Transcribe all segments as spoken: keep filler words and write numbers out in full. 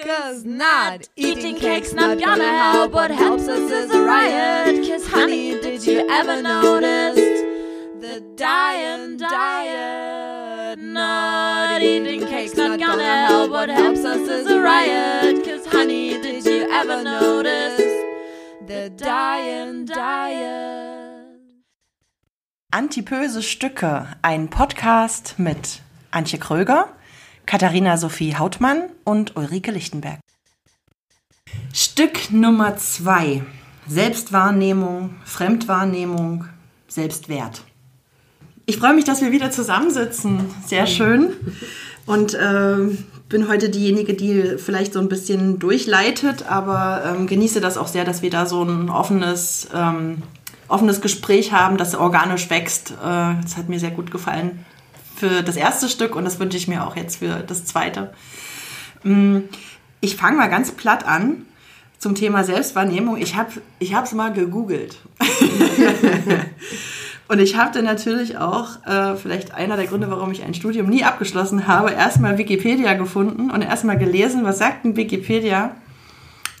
Cause not eating cake's not gonna help. What helps us is a riot. Cause honey, did you ever notice the dying diet? Not eating cake's not gonna help. What helps us is a riot. Cause honey, did you ever notice the dying diet? Antipöse Stücke, ein Podcast mit Antje Krüger, Katharina-Sophie Hautmann und Ulrike Lichtenberg. Stück Nummer zwei. Selbstwahrnehmung, Fremdwahrnehmung, Selbstwert. Ich freue mich, dass wir wieder zusammensitzen. Sehr schön. Und äh, bin heute diejenige, die vielleicht so ein bisschen durchleitet, aber äh, genieße das auch sehr, dass wir da so ein offenes, ähm, offenes Gespräch haben, das organisch wächst. Äh, das hat mir sehr gut gefallen. Für das erste Stück und das wünsche ich mir auch jetzt für das zweite. Ich fange mal ganz platt an zum Thema Selbstwahrnehmung. Ich habe ich habe es mal gegoogelt. Und ich habe dann natürlich auch, äh, vielleicht einer der Gründe, warum ich ein Studium nie abgeschlossen habe, erstmal Wikipedia gefunden und erstmal gelesen, was sagt denn Wikipedia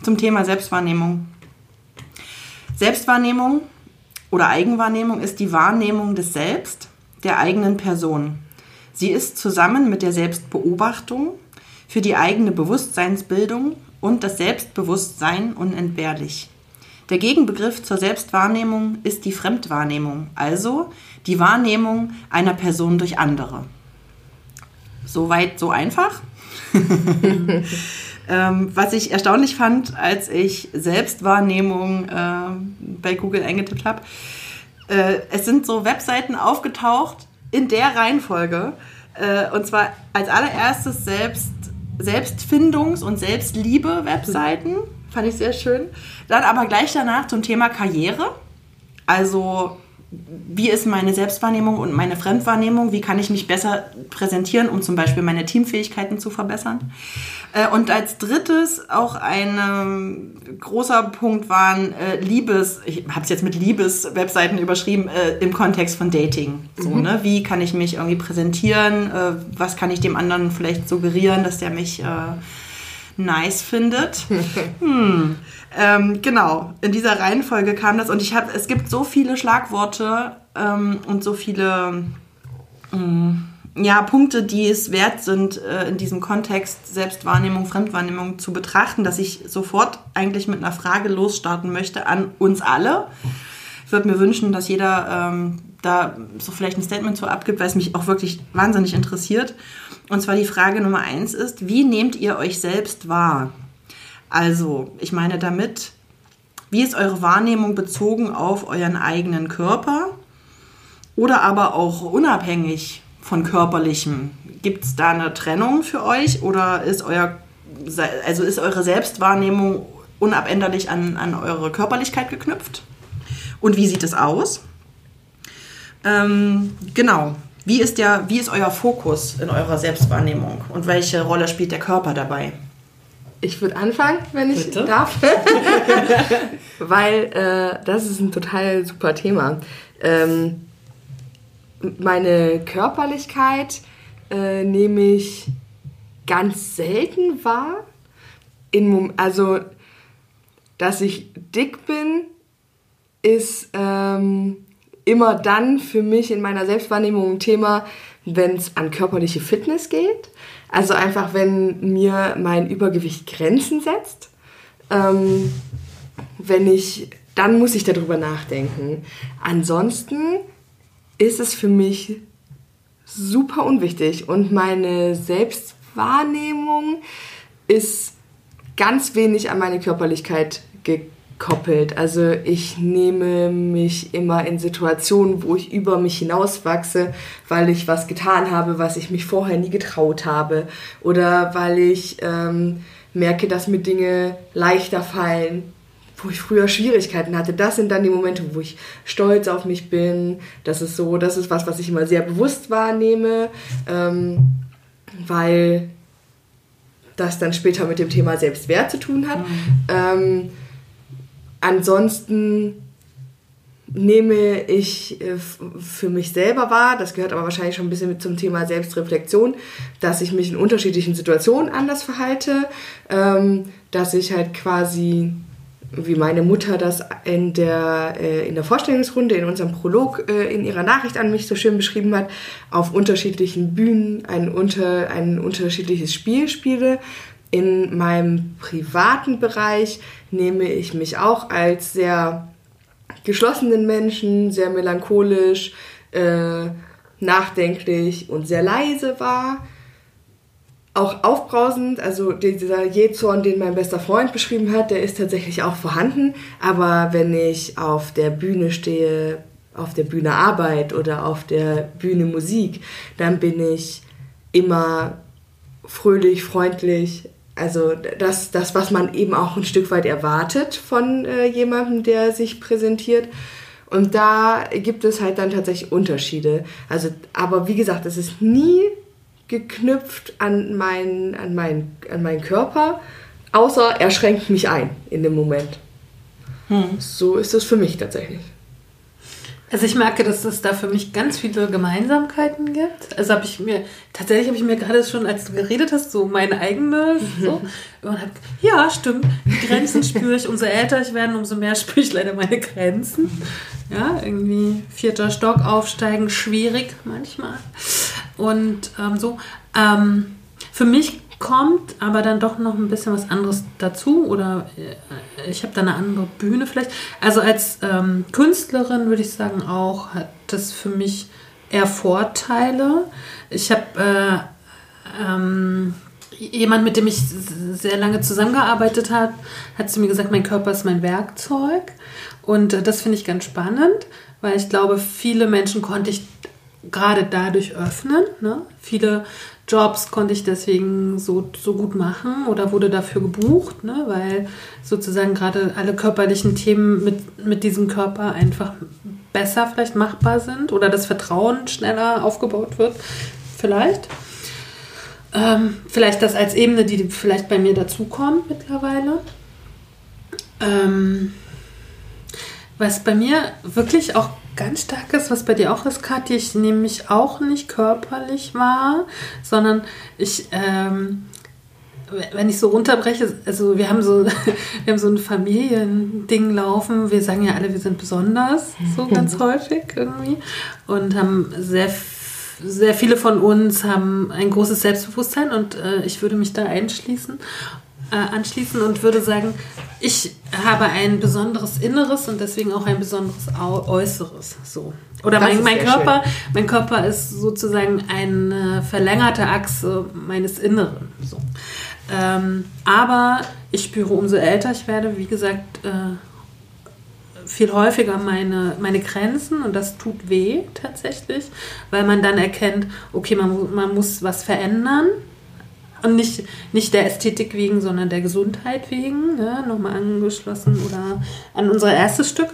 zum Thema Selbstwahrnehmung. Selbstwahrnehmung oder Eigenwahrnehmung ist die Wahrnehmung des Selbst, der eigenen Person. Sie ist zusammen mit der Selbstbeobachtung für die eigene Bewusstseinsbildung und das Selbstbewusstsein unentbehrlich. Der Gegenbegriff zur Selbstwahrnehmung ist die Fremdwahrnehmung, also die Wahrnehmung einer Person durch andere. Soweit, so einfach. ähm, was ich erstaunlich fand, als ich Selbstwahrnehmung äh, bei Google eingetippt habe, es sind so Webseiten aufgetaucht in der Reihenfolge. Und zwar als allererstes Selbst, Selbstfindungs- und Selbstliebe-Webseiten. Fand ich sehr schön. Dann aber gleich danach zum Thema Karriere. Also wie ist meine Selbstwahrnehmung und meine Fremdwahrnehmung? Wie kann ich mich besser präsentieren, um zum Beispiel meine Teamfähigkeiten zu verbessern? Und als drittes auch ein großer Punkt waren Liebes, ich habe es jetzt mit Liebes-Webseiten überschrieben, im Kontext von Dating. So, mhm. ne? Wie kann ich mich irgendwie präsentieren? Was kann ich dem anderen vielleicht suggerieren, dass der mich nice findet. Hm. Ähm, genau, in dieser Reihenfolge kam das und ich habe, es gibt so viele Schlagworte ähm, und so viele ähm, ja, Punkte, die es wert sind, äh, in diesem Kontext Selbstwahrnehmung, Fremdwahrnehmung zu betrachten, dass ich sofort eigentlich mit einer Frage losstarten möchte an uns alle. Ich würde mir wünschen, dass jeder ähm, da so vielleicht ein Statement zu abgibt, weil es mich auch wirklich wahnsinnig interessiert. Und zwar die Frage Nummer eins ist, wie nehmt ihr euch selbst wahr? Also, ich meine damit, wie ist eure Wahrnehmung bezogen auf euren eigenen Körper oder aber auch unabhängig von körperlichem? Gibt es da eine Trennung für euch oder ist, euer, also ist eure Selbstwahrnehmung unabänderlich an, an eure Körperlichkeit geknüpft? Und wie sieht es aus? Ähm, genau. Wie ist, der, wie ist euer Fokus in eurer Selbstwahrnehmung und welche Rolle spielt der Körper dabei? Ich würde anfangen, wenn ich Bitte? darf, weil äh, das ist ein total super Thema. Ähm, meine Körperlichkeit äh, nehme ich ganz selten wahr, in, also dass ich dick bin, ist... Ähm, immer dann für mich in meiner Selbstwahrnehmung ein Thema, wenn es an körperliche Fitness geht. Also einfach, wenn mir mein Übergewicht Grenzen setzt. Ähm, wenn ich, dann muss ich darüber nachdenken. Ansonsten ist es für mich super unwichtig. Und meine Selbstwahrnehmung ist ganz wenig an meine Körperlichkeit geknüpft. Koppelt. Also ich nehme mich immer in Situationen, wo ich über mich hinauswachse, weil ich was getan habe, was ich mich vorher nie getraut habe. Oder weil ich ähm, merke, dass mir Dinge leichter fallen, wo ich früher Schwierigkeiten hatte. Das sind dann die Momente, wo ich stolz auf mich bin. Das ist so, das ist was, was ich immer sehr bewusst wahrnehme, ähm, weil das dann später mit dem Thema Selbstwert zu tun hat. Mhm. Ähm, Ansonsten nehme ich für mich selber wahr, das gehört aber wahrscheinlich schon ein bisschen zum Thema Selbstreflexion, dass ich mich in unterschiedlichen Situationen anders verhalte, dass ich halt quasi, wie meine Mutter das in der, in der Vorstellungsrunde, in unserem Prolog, in ihrer Nachricht an mich so schön beschrieben hat, auf unterschiedlichen Bühnen ein, unter, ein unterschiedliches Spiel spiele. In meinem privaten Bereich nehme ich mich auch als sehr geschlossenen Menschen, sehr melancholisch, äh, nachdenklich und sehr leise war. Auch aufbrausend, also dieser Jähzorn, den mein bester Freund beschrieben hat, der ist tatsächlich auch vorhanden. Aber wenn ich auf der Bühne stehe, auf der Bühne Arbeit oder auf der Bühne Musik, dann bin ich immer fröhlich, freundlich. Also das, das, was man eben auch ein Stück weit erwartet von äh, jemandem, der sich präsentiert. Und da gibt es halt dann tatsächlich Unterschiede. Also, aber wie gesagt, es ist nie geknüpft an meinen, an meinen, an meinen Körper, außer er schränkt mich ein in dem Moment. Hm. So ist es für mich tatsächlich. Also ich merke, dass es da für mich ganz viele Gemeinsamkeiten gibt. Also habe ich mir, tatsächlich habe ich mir gerade schon, als du geredet hast, so meine eigene, so, und hab, ja, stimmt, die Grenzen spüre ich, umso älter ich werde, umso mehr spüre ich leider meine Grenzen. Ja, irgendwie vierter Stock aufsteigen, schwierig manchmal. Und ähm, so, ähm, für mich kommt aber dann doch noch ein bisschen was anderes dazu, oder ich habe da eine andere Bühne vielleicht. Also als ähm, Künstlerin würde ich sagen auch, hat das für mich eher Vorteile. Ich habe äh, ähm, jemand, mit dem ich sehr lange zusammengearbeitet habe, hat zu mir gesagt, mein Körper ist mein Werkzeug, und äh, das finde ich ganz spannend, weil ich glaube, viele Menschen konnte ich gerade dadurch öffnen, ne? Viele Jobs konnte ich deswegen so, so gut machen oder wurde dafür gebucht, ne? Weil sozusagen gerade alle körperlichen Themen mit, mit diesem Körper einfach besser vielleicht machbar sind oder das Vertrauen schneller aufgebaut wird, vielleicht. Ähm, vielleicht das als Ebene, die vielleicht bei mir dazukommt mittlerweile. Ähm, was bei mir wirklich auch ganz stark ist, was bei dir auch ist, Kathi, ich nehme mich auch nicht körperlich wahr, sondern ich, ähm, wenn ich so runterbreche, also wir haben so, wir haben so ein Familiending laufen, wir sagen ja alle, wir sind besonders, so ganz häufig irgendwie, und haben sehr, sehr viele von uns haben ein großes Selbstbewusstsein, und äh, ich würde mich da einschließen, anschließen und würde sagen, ich habe ein besonderes Inneres und deswegen auch ein besonderes Au- Äußeres. So. Oder mein, mein, Körper, mein Körper ist sozusagen eine verlängerte Achse meines Inneren. So. Ähm, aber ich spüre, umso älter ich werde, wie gesagt, äh, viel häufiger meine, meine Grenzen, und das tut weh tatsächlich, weil man dann erkennt, okay, man, man muss was verändern. Und nicht, nicht der Ästhetik wegen, sondern der Gesundheit wegen, ne? Nochmal angeschlossen oder an unser erstes Stück.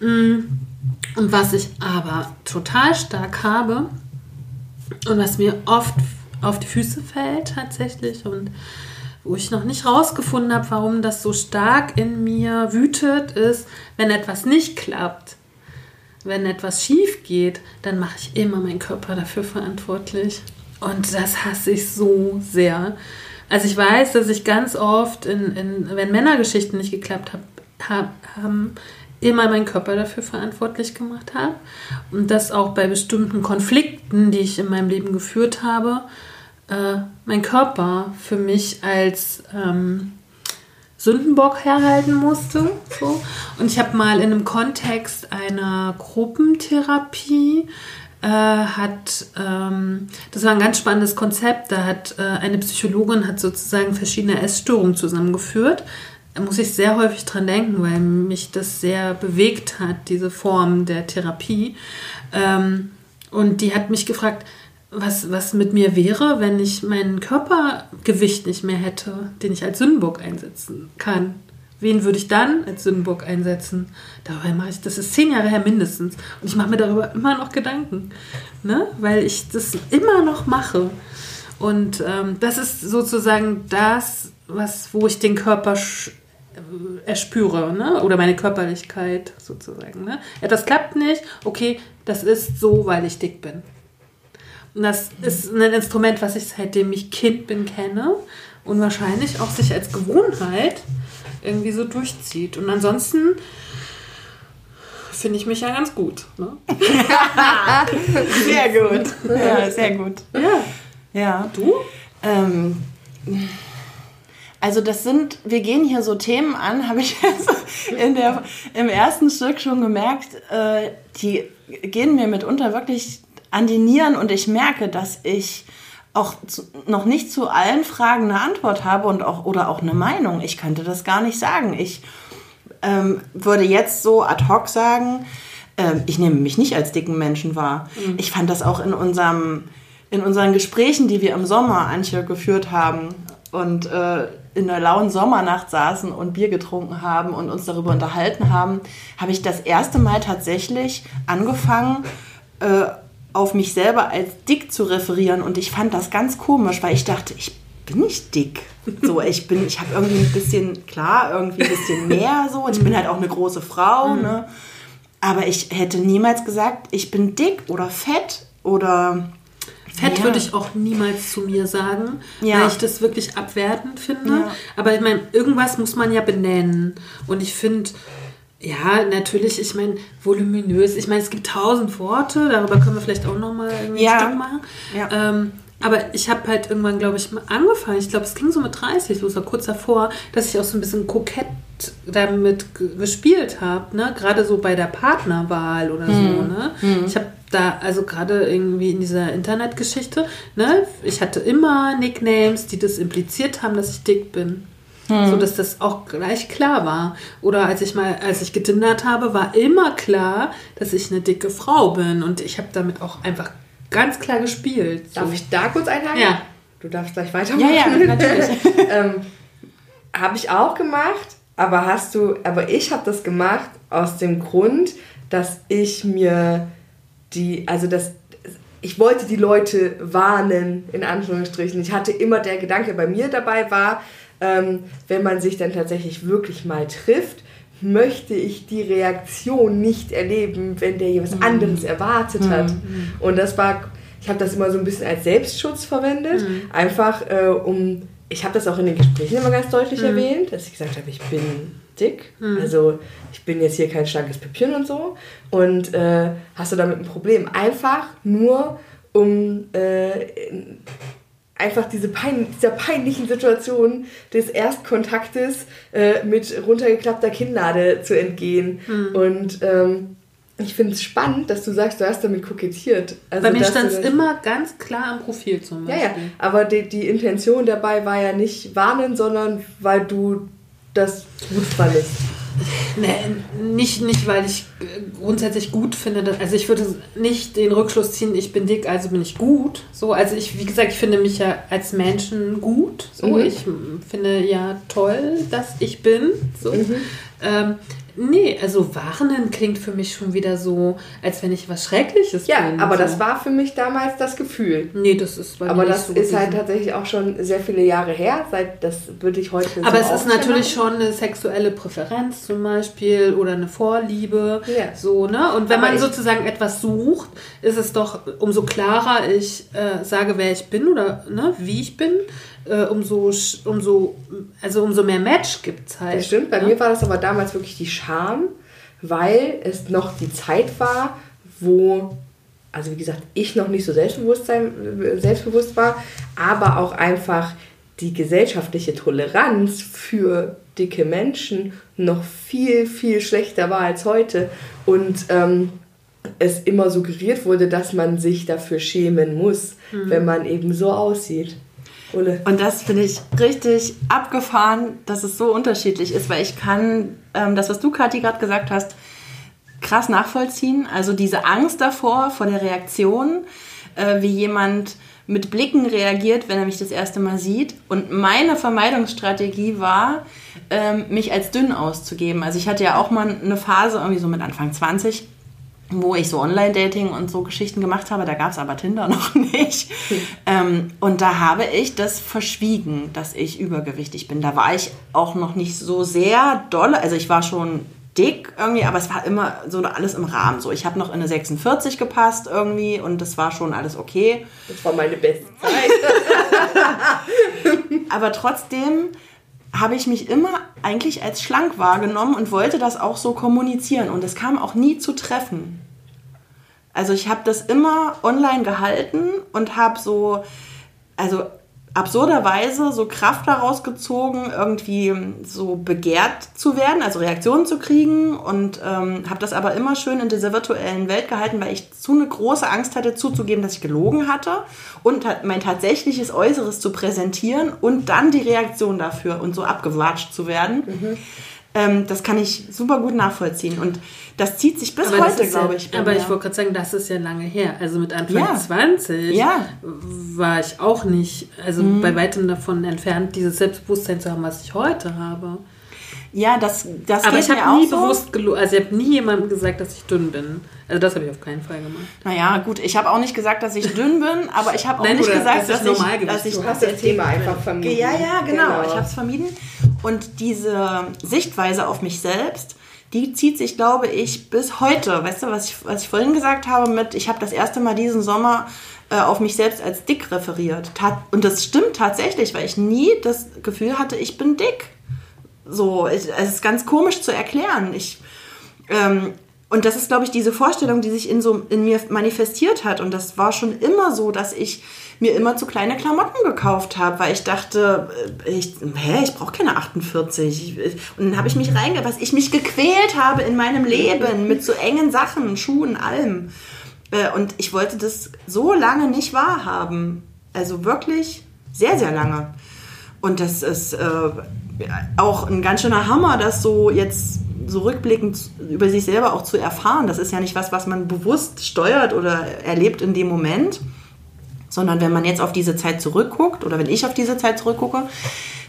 Und was ich aber total stark habe und was mir oft auf die Füße fällt tatsächlich und wo ich noch nicht rausgefunden habe, warum das so stark in mir wütet, ist, wenn etwas nicht klappt, wenn etwas schief geht, dann mache ich immer meinen Körper dafür verantwortlich. Und das hasse ich so sehr. Also ich weiß, dass ich ganz oft, in, in, wenn Männergeschichten nicht geklappt haben, hab, haben immer meinen Körper dafür verantwortlich gemacht habe. Und dass auch bei bestimmten Konflikten, die ich in meinem Leben geführt habe, äh, mein Körper für mich als ähm, Sündenbock herhalten musste. So. Und ich habe mal in einem Kontext einer Gruppentherapie hat, ähm, das war ein ganz spannendes Konzept, da hat äh, eine Psychologin hat sozusagen verschiedene Essstörungen zusammengeführt. Da muss ich sehr häufig dran denken, weil mich das sehr bewegt hat, diese Form der Therapie. Ähm, und die hat mich gefragt, was, was mit mir wäre, wenn ich mein Körpergewicht nicht mehr hätte, den ich als Sündenbock einsetzen kann. Wen würde ich dann als Sündenbock einsetzen? Dabei mache ich, das ist zehn Jahre her mindestens. Und ich mache mir darüber immer noch Gedanken, ne? Weil ich das immer noch mache. Und ähm, das ist sozusagen das, was, wo ich den Körper sch- erspüre, ne? Oder meine Körperlichkeit sozusagen. Ne? Ja, das klappt nicht, okay, das ist so, weil ich dick bin. Und das ist ein Instrument, was ich seitdem ich Kind bin kenne und wahrscheinlich auch sich als Gewohnheit irgendwie so durchzieht. Und ansonsten finde ich mich ja ganz gut. Ne? Sehr gut. Ja, sehr gut. Ja. Ja. Du? Ähm... Also das sind, wir gehen hier so Themen an, habe ich jetzt in der, im ersten Stück schon gemerkt, äh, die gehen mir mitunter wirklich an die Nieren und ich merke, dass ich auch zu, noch nicht zu allen Fragen eine Antwort habe und auch, oder auch eine Meinung. Ich könnte das gar nicht sagen. Ich ähm, würde jetzt so ad hoc sagen, äh, ich nehme mich nicht als dicken Menschen wahr. Mhm. Ich fand das auch in, unserem, in unseren Gesprächen, die wir im Sommer, Antje, geführt haben und äh, in einer lauen Sommernacht saßen und Bier getrunken haben und uns darüber unterhalten haben, habe ich das erste Mal tatsächlich angefangen, äh, auf mich selber als dick zu referieren. Und ich fand das ganz komisch, weil ich dachte, ich bin nicht dick. So, ich bin, ich habe irgendwie ein bisschen, klar, irgendwie ein bisschen mehr so. Und ich bin halt auch eine große Frau, ne? Aber ich hätte niemals gesagt, ich bin dick oder fett oder... Fett ja. würde ich auch niemals zu mir sagen, ja. weil ich das wirklich abwertend finde. Ja. Aber ich meine, irgendwas muss man ja benennen. Und ich finde, ja, natürlich, ich meine, voluminös. Ich meine, es gibt tausend Worte, darüber können wir vielleicht auch nochmal ein ja. Stück machen. Ja. Ähm, aber ich habe halt irgendwann, glaube ich, angefangen, ich glaube, es ging so mit dreißig los, oder kurz davor, dass ich auch so ein bisschen kokett damit gespielt habe, ne? Gerade so bei der Partnerwahl oder hm. so. Ne? Hm. Ich habe da, also gerade irgendwie in dieser Internetgeschichte, ne, ich hatte immer Nicknames, die das impliziert haben, dass ich dick bin. Hm. So, dass das auch gleich klar war. Oder als ich mal, als ich getindert habe, war immer klar, dass ich eine dicke Frau bin. Und ich habe damit auch einfach ganz klar gespielt. So. Darf ich da kurz einhaken? Ja. Du darfst gleich weitermachen. Ja, ja, natürlich. ähm, habe ich auch gemacht, aber hast du, aber ich habe das gemacht aus dem Grund, dass ich mir Die, also das, ich wollte die Leute warnen, in Anführungsstrichen. Ich hatte immer der Gedanke, bei mir dabei war, ähm, wenn man sich dann tatsächlich wirklich mal trifft, möchte ich die Reaktion nicht erleben, wenn der jemand anderes erwartet mhm. hat. Und das war, ich habe das immer so ein bisschen als Selbstschutz verwendet, mhm. einfach äh, um, ich habe das auch in den Gesprächen immer ganz deutlich mhm. erwähnt, dass ich gesagt habe, ich bin dick, hm. also ich bin jetzt hier kein starkes Püppchen und so und äh, hast du damit ein Problem? Einfach nur, um äh, einfach diese pein- dieser peinlichen Situation des Erstkontaktes äh, mit runtergeklappter Kinnlade zu entgehen hm. und ähm, ich finde es spannend, dass du sagst, du hast damit kokettiert. Also, bei mir stand es immer ganz klar am Profil zum Beispiel. Ja, ja, aber die, die Intention dabei war ja nicht warnen, sondern weil du das gut fandest. Nee, nicht, nicht, weil ich grundsätzlich gut finde, dass, also ich würde nicht den Rückschluss ziehen, ich bin dick, also bin ich gut. So, also ich, wie gesagt, ich finde mich ja als Menschen gut. So, mhm. ich finde ja toll, dass ich bin. So. Mhm. Ähm, nee, also warnen klingt für mich schon wieder so, als wenn ich was Schreckliches ja, bin. Ja, aber so. Das war für mich damals das Gefühl. Nee, das ist bei mir aber das so ist gewesen. Halt tatsächlich auch schon sehr viele Jahre her, seit das würde ich heute aber so es ist natürlich schon eine sexuelle Präferenz zum Beispiel oder eine Vorliebe. Ja. So, ne? Und wenn aber man sozusagen etwas sucht, ist es doch, umso klarer ich äh, sage, wer ich bin oder ne, wie ich bin, Äh, umso, umso, also umso mehr Match gibt es halt. Das stimmt, bei ja? mir war das aber damals wirklich die Scham, weil es noch die Zeit war, wo, also wie gesagt, ich noch nicht so selbstbewusst, sein, selbstbewusst war, aber auch einfach die gesellschaftliche Toleranz für dicke Menschen noch viel, viel schlechter war als heute und ähm, es immer suggeriert wurde, dass man sich dafür schämen muss, mhm. wenn man eben so aussieht. Und das finde ich richtig abgefahren, dass es so unterschiedlich ist, weil ich kann ähm, das, was du, Kathi, gerade gesagt hast, krass nachvollziehen. Also diese Angst davor, vor der Reaktion, äh, wie jemand mit Blicken reagiert, wenn er mich das erste Mal sieht. Und meine Vermeidungsstrategie war, ähm, mich als dünn auszugeben. Also ich hatte ja auch mal eine Phase, irgendwie so mit Anfang zwanzig, wo ich so Online-Dating und so Geschichten gemacht habe. Da gab es aber Tinder noch nicht. Okay. Ähm, und da habe ich das verschwiegen, dass ich übergewichtig bin. Da war ich auch noch nicht so sehr doll. Also ich war schon dick irgendwie, aber es war immer so alles im Rahmen. So, ich habe noch in eine sechsundvierzig gepasst irgendwie und das war schon alles okay. Das war meine beste Zeit. Aber trotzdem habe ich mich immer eigentlich als schlank wahrgenommen und wollte das auch so kommunizieren. Und es kam auch nie zu Treffen. Also ich habe das immer online gehalten und habe so, also absurderweise so Kraft daraus gezogen, irgendwie so begehrt zu werden, also Reaktionen zu kriegen. Und ähm, habe das aber immer schön in dieser virtuellen Welt gehalten, weil ich so eine große Angst hatte, zuzugeben, dass ich gelogen hatte und mein tatsächliches Äußeres zu präsentieren und dann die Reaktion dafür und so abgewatscht zu werden. Mhm. Ähm, das kann ich super gut nachvollziehen. Und das zieht sich bis aber heute, glaube ja, ich. Aber mir. Ich wollte gerade sagen, das ist ja lange her. Also mit Anfang ja. zwanzig ja. war ich auch nicht, also mhm. bei weitem davon entfernt, dieses Selbstbewusstsein zu haben, was ich heute habe. Ja, das, das aber geht mir auch so. Aber ich habe nie bewusst gelogen. Also ich habe nie jemandem gesagt, dass ich dünn bin. Also das habe ich auf keinen Fall gemacht. Naja, gut, ich habe auch nicht gesagt, dass ich dünn bin, aber ich habe auch Nein, nicht gesagt, dass, dass, ich, dass ich... Du hast das Thema einfach vermieden. Ja, ja, genau. genau. Ich habe es vermieden. Und diese Sichtweise auf mich selbst, die zieht sich, glaube ich, bis heute. Weißt du, was ich, was ich vorhin gesagt habe mit, ich habe das erste Mal diesen Sommer äh, auf mich selbst als dick referiert. Und das stimmt tatsächlich, weil ich nie das Gefühl hatte, ich bin dick. So, es ist ganz komisch zu erklären. Ich, ähm, und das ist, glaube ich, diese Vorstellung, die sich in, so, in mir manifestiert hat. Und das war schon immer so, dass ich mir immer zu kleine Klamotten gekauft habe, weil ich dachte, ich, hä, ich brauche keine achtundvierzig. Und dann habe ich mich reinge... was ich mich gequält habe in meinem Leben mit so engen Sachen, Schuhen, allem. Und ich wollte das so lange nicht wahrhaben. Also wirklich sehr, sehr lange. Und das ist... Äh, auch ein ganz schöner Hammer, das so jetzt so rückblickend über sich selber auch zu erfahren. Das ist ja nicht was, was man bewusst steuert oder erlebt in dem Moment, sondern wenn man jetzt auf diese Zeit zurückguckt oder wenn ich auf diese Zeit zurückgucke,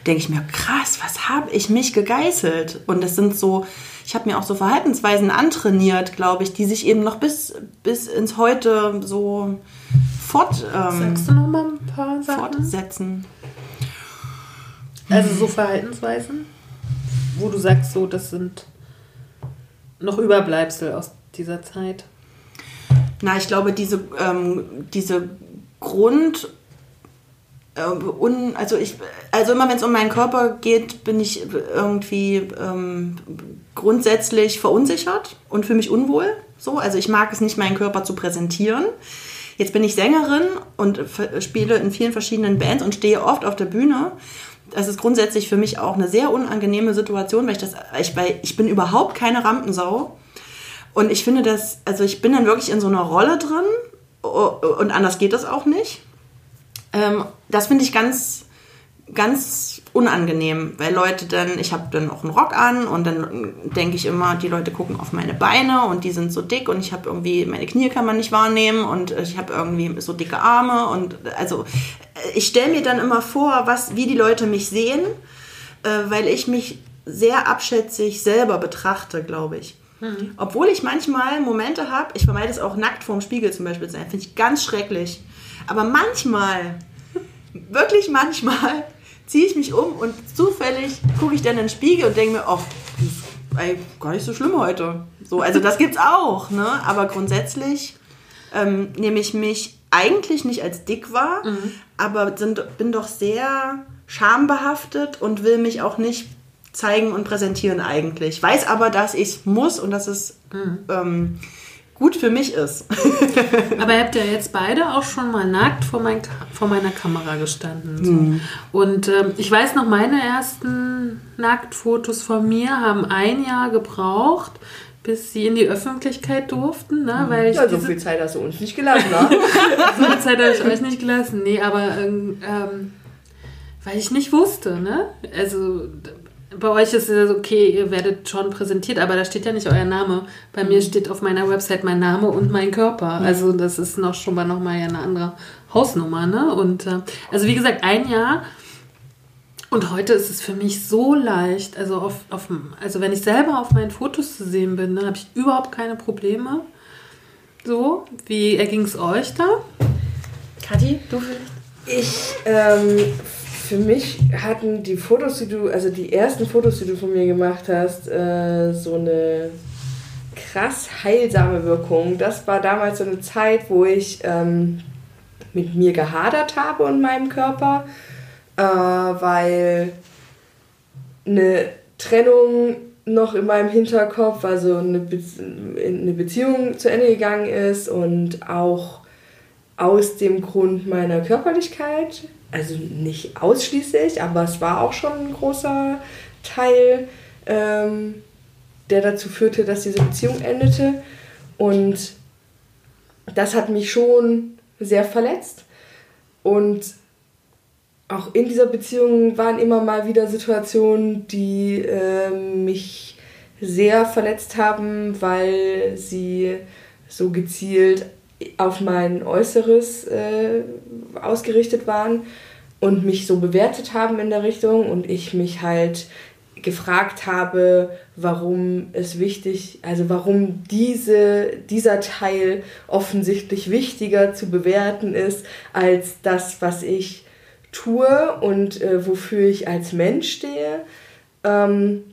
denke ich mir, krass, was habe ich mich gegeißelt? Und das sind so, ich habe mir auch so Verhaltensweisen antrainiert, glaube ich, die sich eben noch bis, bis ins Heute so fort, ähm, Sagst du noch mal ein paar Sachen? fortsetzen. Also so Verhaltensweisen, wo du sagst, so das sind noch Überbleibsel aus dieser Zeit. Na, ich glaube, diese, ähm, diese Grund... Äh, un, also, ich, also immer, wenn es um meinen Körper geht, bin ich irgendwie ähm, grundsätzlich verunsichert und fühle mich unwohl. So. Also ich mag es nicht, meinen Körper zu präsentieren. Jetzt bin ich Sängerin und spiele in vielen verschiedenen Bands und stehe oft auf der Bühne. Das ist grundsätzlich für mich auch eine sehr unangenehme Situation, weil ich das, ich, weil ich bin überhaupt keine Rampensau und ich finde das, also ich bin dann wirklich in so einer Rolle drin und anders geht das auch nicht. Das finde ich ganz, ganz unangenehm, weil Leute dann, ich habe dann auch einen Rock an und dann denke ich immer, die Leute gucken auf meine Beine und die sind so dick und ich habe irgendwie, meine Knie kann man nicht wahrnehmen und ich habe irgendwie so dicke Arme und also ich stelle mir dann immer vor, was, wie die Leute mich sehen, äh, weil ich mich sehr abschätzig selber betrachte, glaube ich. Mhm. Obwohl ich manchmal Momente habe, ich vermeide es auch nackt vorm Spiegel zum Beispiel zu sein, finde ich ganz schrecklich. Aber manchmal, wirklich manchmal, ziehe ich mich um und zufällig gucke ich dann in den Spiegel und denke mir, oh, das ist gar nicht so schlimm heute. So, also das gibt's auch, ne? Aber grundsätzlich ähm, nehme ich mich eigentlich nicht als dick wahr, mhm. aber sind, bin doch sehr schambehaftet und will mich auch nicht zeigen und präsentieren eigentlich. Weiß aber, dass ich muss und dass es mhm. ähm, gut für mich ist. Aber ihr habt ja jetzt beide auch schon mal nackt vor, mein, vor meiner Kamera gestanden. So. Mhm. Und ähm, ich weiß noch, meine ersten Nacktfotos von mir haben ein Jahr gebraucht, bis sie in die Öffentlichkeit durften, ne? Weil ich ja, so viel Zeit hast du uns nicht gelassen, ne? So viel Zeit habe ich euch nicht gelassen, nee, aber ähm, weil ich nicht wusste, ne? Also bei euch ist es okay, ihr werdet schon präsentiert, aber da steht ja nicht euer Name. Bei mhm. mir steht auf meiner Website mein Name und mein Körper, mhm. also das ist noch schon mal noch mal eine andere Hausnummer, ne? Und äh, also wie gesagt, ein Jahr. Und heute ist es für mich so leicht, also, auf, auf, also wenn ich selber auf meinen Fotos zu sehen bin, dann habe ich überhaupt keine Probleme. So, wie erging es euch da? Kathi, du vielleicht? Ich, ähm, für mich hatten die Fotos, die du, also die ersten Fotos, die du von mir gemacht hast, äh, so eine krass heilsame Wirkung. Das war damals so eine Zeit, wo ich ähm, mit mir gehadert habe und meinem Körper, äh, weil eine Trennung noch in meinem Hinterkopf, also eine, Be- eine Beziehung zu Ende gegangen ist und auch aus dem Grund meiner Körperlichkeit, also nicht ausschließlich, aber es war auch schon ein großer Teil, ähm, der dazu führte, dass diese Beziehung endete. Und das hat mich schon sehr verletzt. Und auch in dieser Beziehung waren immer mal wieder Situationen, die äh, mich sehr verletzt haben, weil sie so gezielt auf mein Äußeres äh, ausgerichtet waren und mich so bewertet haben in der Richtung und ich mich halt gefragt habe, warum es wichtig, also warum diese, dieser Teil offensichtlich wichtiger zu bewerten ist als das, was ich tue und äh, wofür ich als Mensch stehe. Ähm,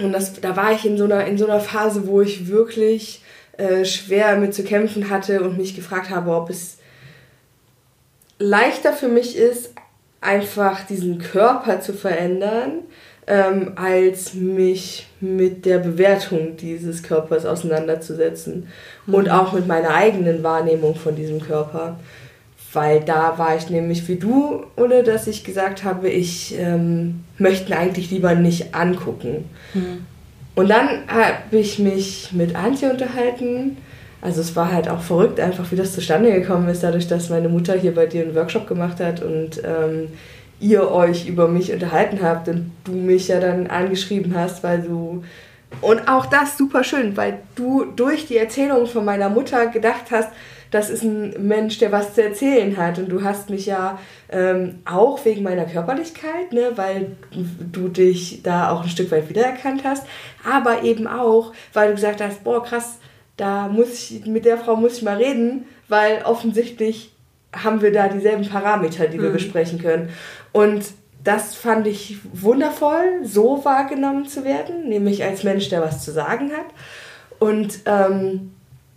und das, da war ich in so einer, in so einer Phase, wo ich wirklich schwer mit zu kämpfen hatte und mich gefragt habe, ob es leichter für mich ist, einfach diesen Körper zu verändern, ähm, als mich mit der Bewertung dieses Körpers auseinanderzusetzen. Mhm. Und auch mit meiner eigenen Wahrnehmung von diesem Körper. Weil da war ich nämlich wie du, ohne dass ich gesagt habe, ich ähm, möchte ihn eigentlich lieber nicht angucken. Mhm. Und dann habe ich mich mit Antje unterhalten. Also es war halt auch verrückt, einfach wie das zustande gekommen ist, dadurch, dass meine Mutter hier bei dir einen Workshop gemacht hat und ähm, ihr euch über mich unterhalten habt und du mich ja dann angeschrieben hast, weil du... Und auch das super schön, weil du durch die Erzählung von meiner Mutter gedacht hast, das ist ein Mensch, der was zu erzählen hat. Und du hast mich ja ähm, auch wegen meiner Körperlichkeit, ne, weil du dich da auch ein Stück weit wiedererkannt hast, aber eben auch, weil du gesagt hast, boah krass, da muss ich, mit der Frau muss ich mal reden, weil offensichtlich haben wir da dieselben Parameter, die wir mhm. besprechen können. Und das fand ich wundervoll, so wahrgenommen zu werden, nämlich als Mensch, der was zu sagen hat. Und ähm,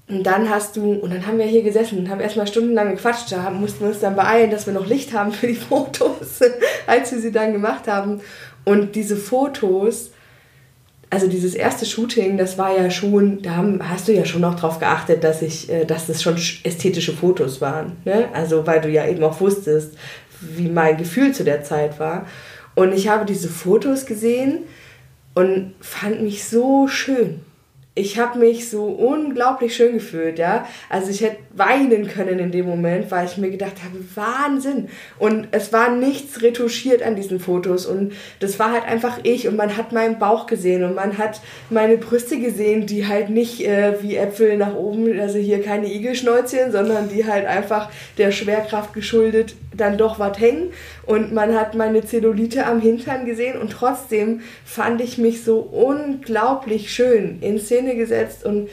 Und dann hast du, und dann haben wir hier gesessen und haben erstmal stundenlang gequatscht, da mussten wir uns dann beeilen, dass wir noch Licht haben für die Fotos, als wir sie dann gemacht haben. Und diese Fotos, also dieses erste Shooting, das war ja schon, da haben, hast du ja schon auch drauf geachtet, dass ich, dass das schon ästhetische Fotos waren, ne? Also weil du ja eben auch wusstest, wie mein Gefühl zu der Zeit war. Und ich habe diese Fotos gesehen und fand mich so schön. Ich habe mich so unglaublich schön gefühlt, ja. Also ich hätte weinen können in dem Moment, weil ich mir gedacht habe, Wahnsinn. Und es war nichts retuschiert an diesen Fotos und das war halt einfach ich und man hat meinen Bauch gesehen und man hat meine Brüste gesehen, die halt nicht äh, wie Äpfel nach oben, also hier keine Igelschnäuzchen, sondern die halt einfach der Schwerkraft geschuldet dann doch was hängen und man hat meine Zellulite am Hintern gesehen und trotzdem fand ich mich so unglaublich schön in Szene gesetzt und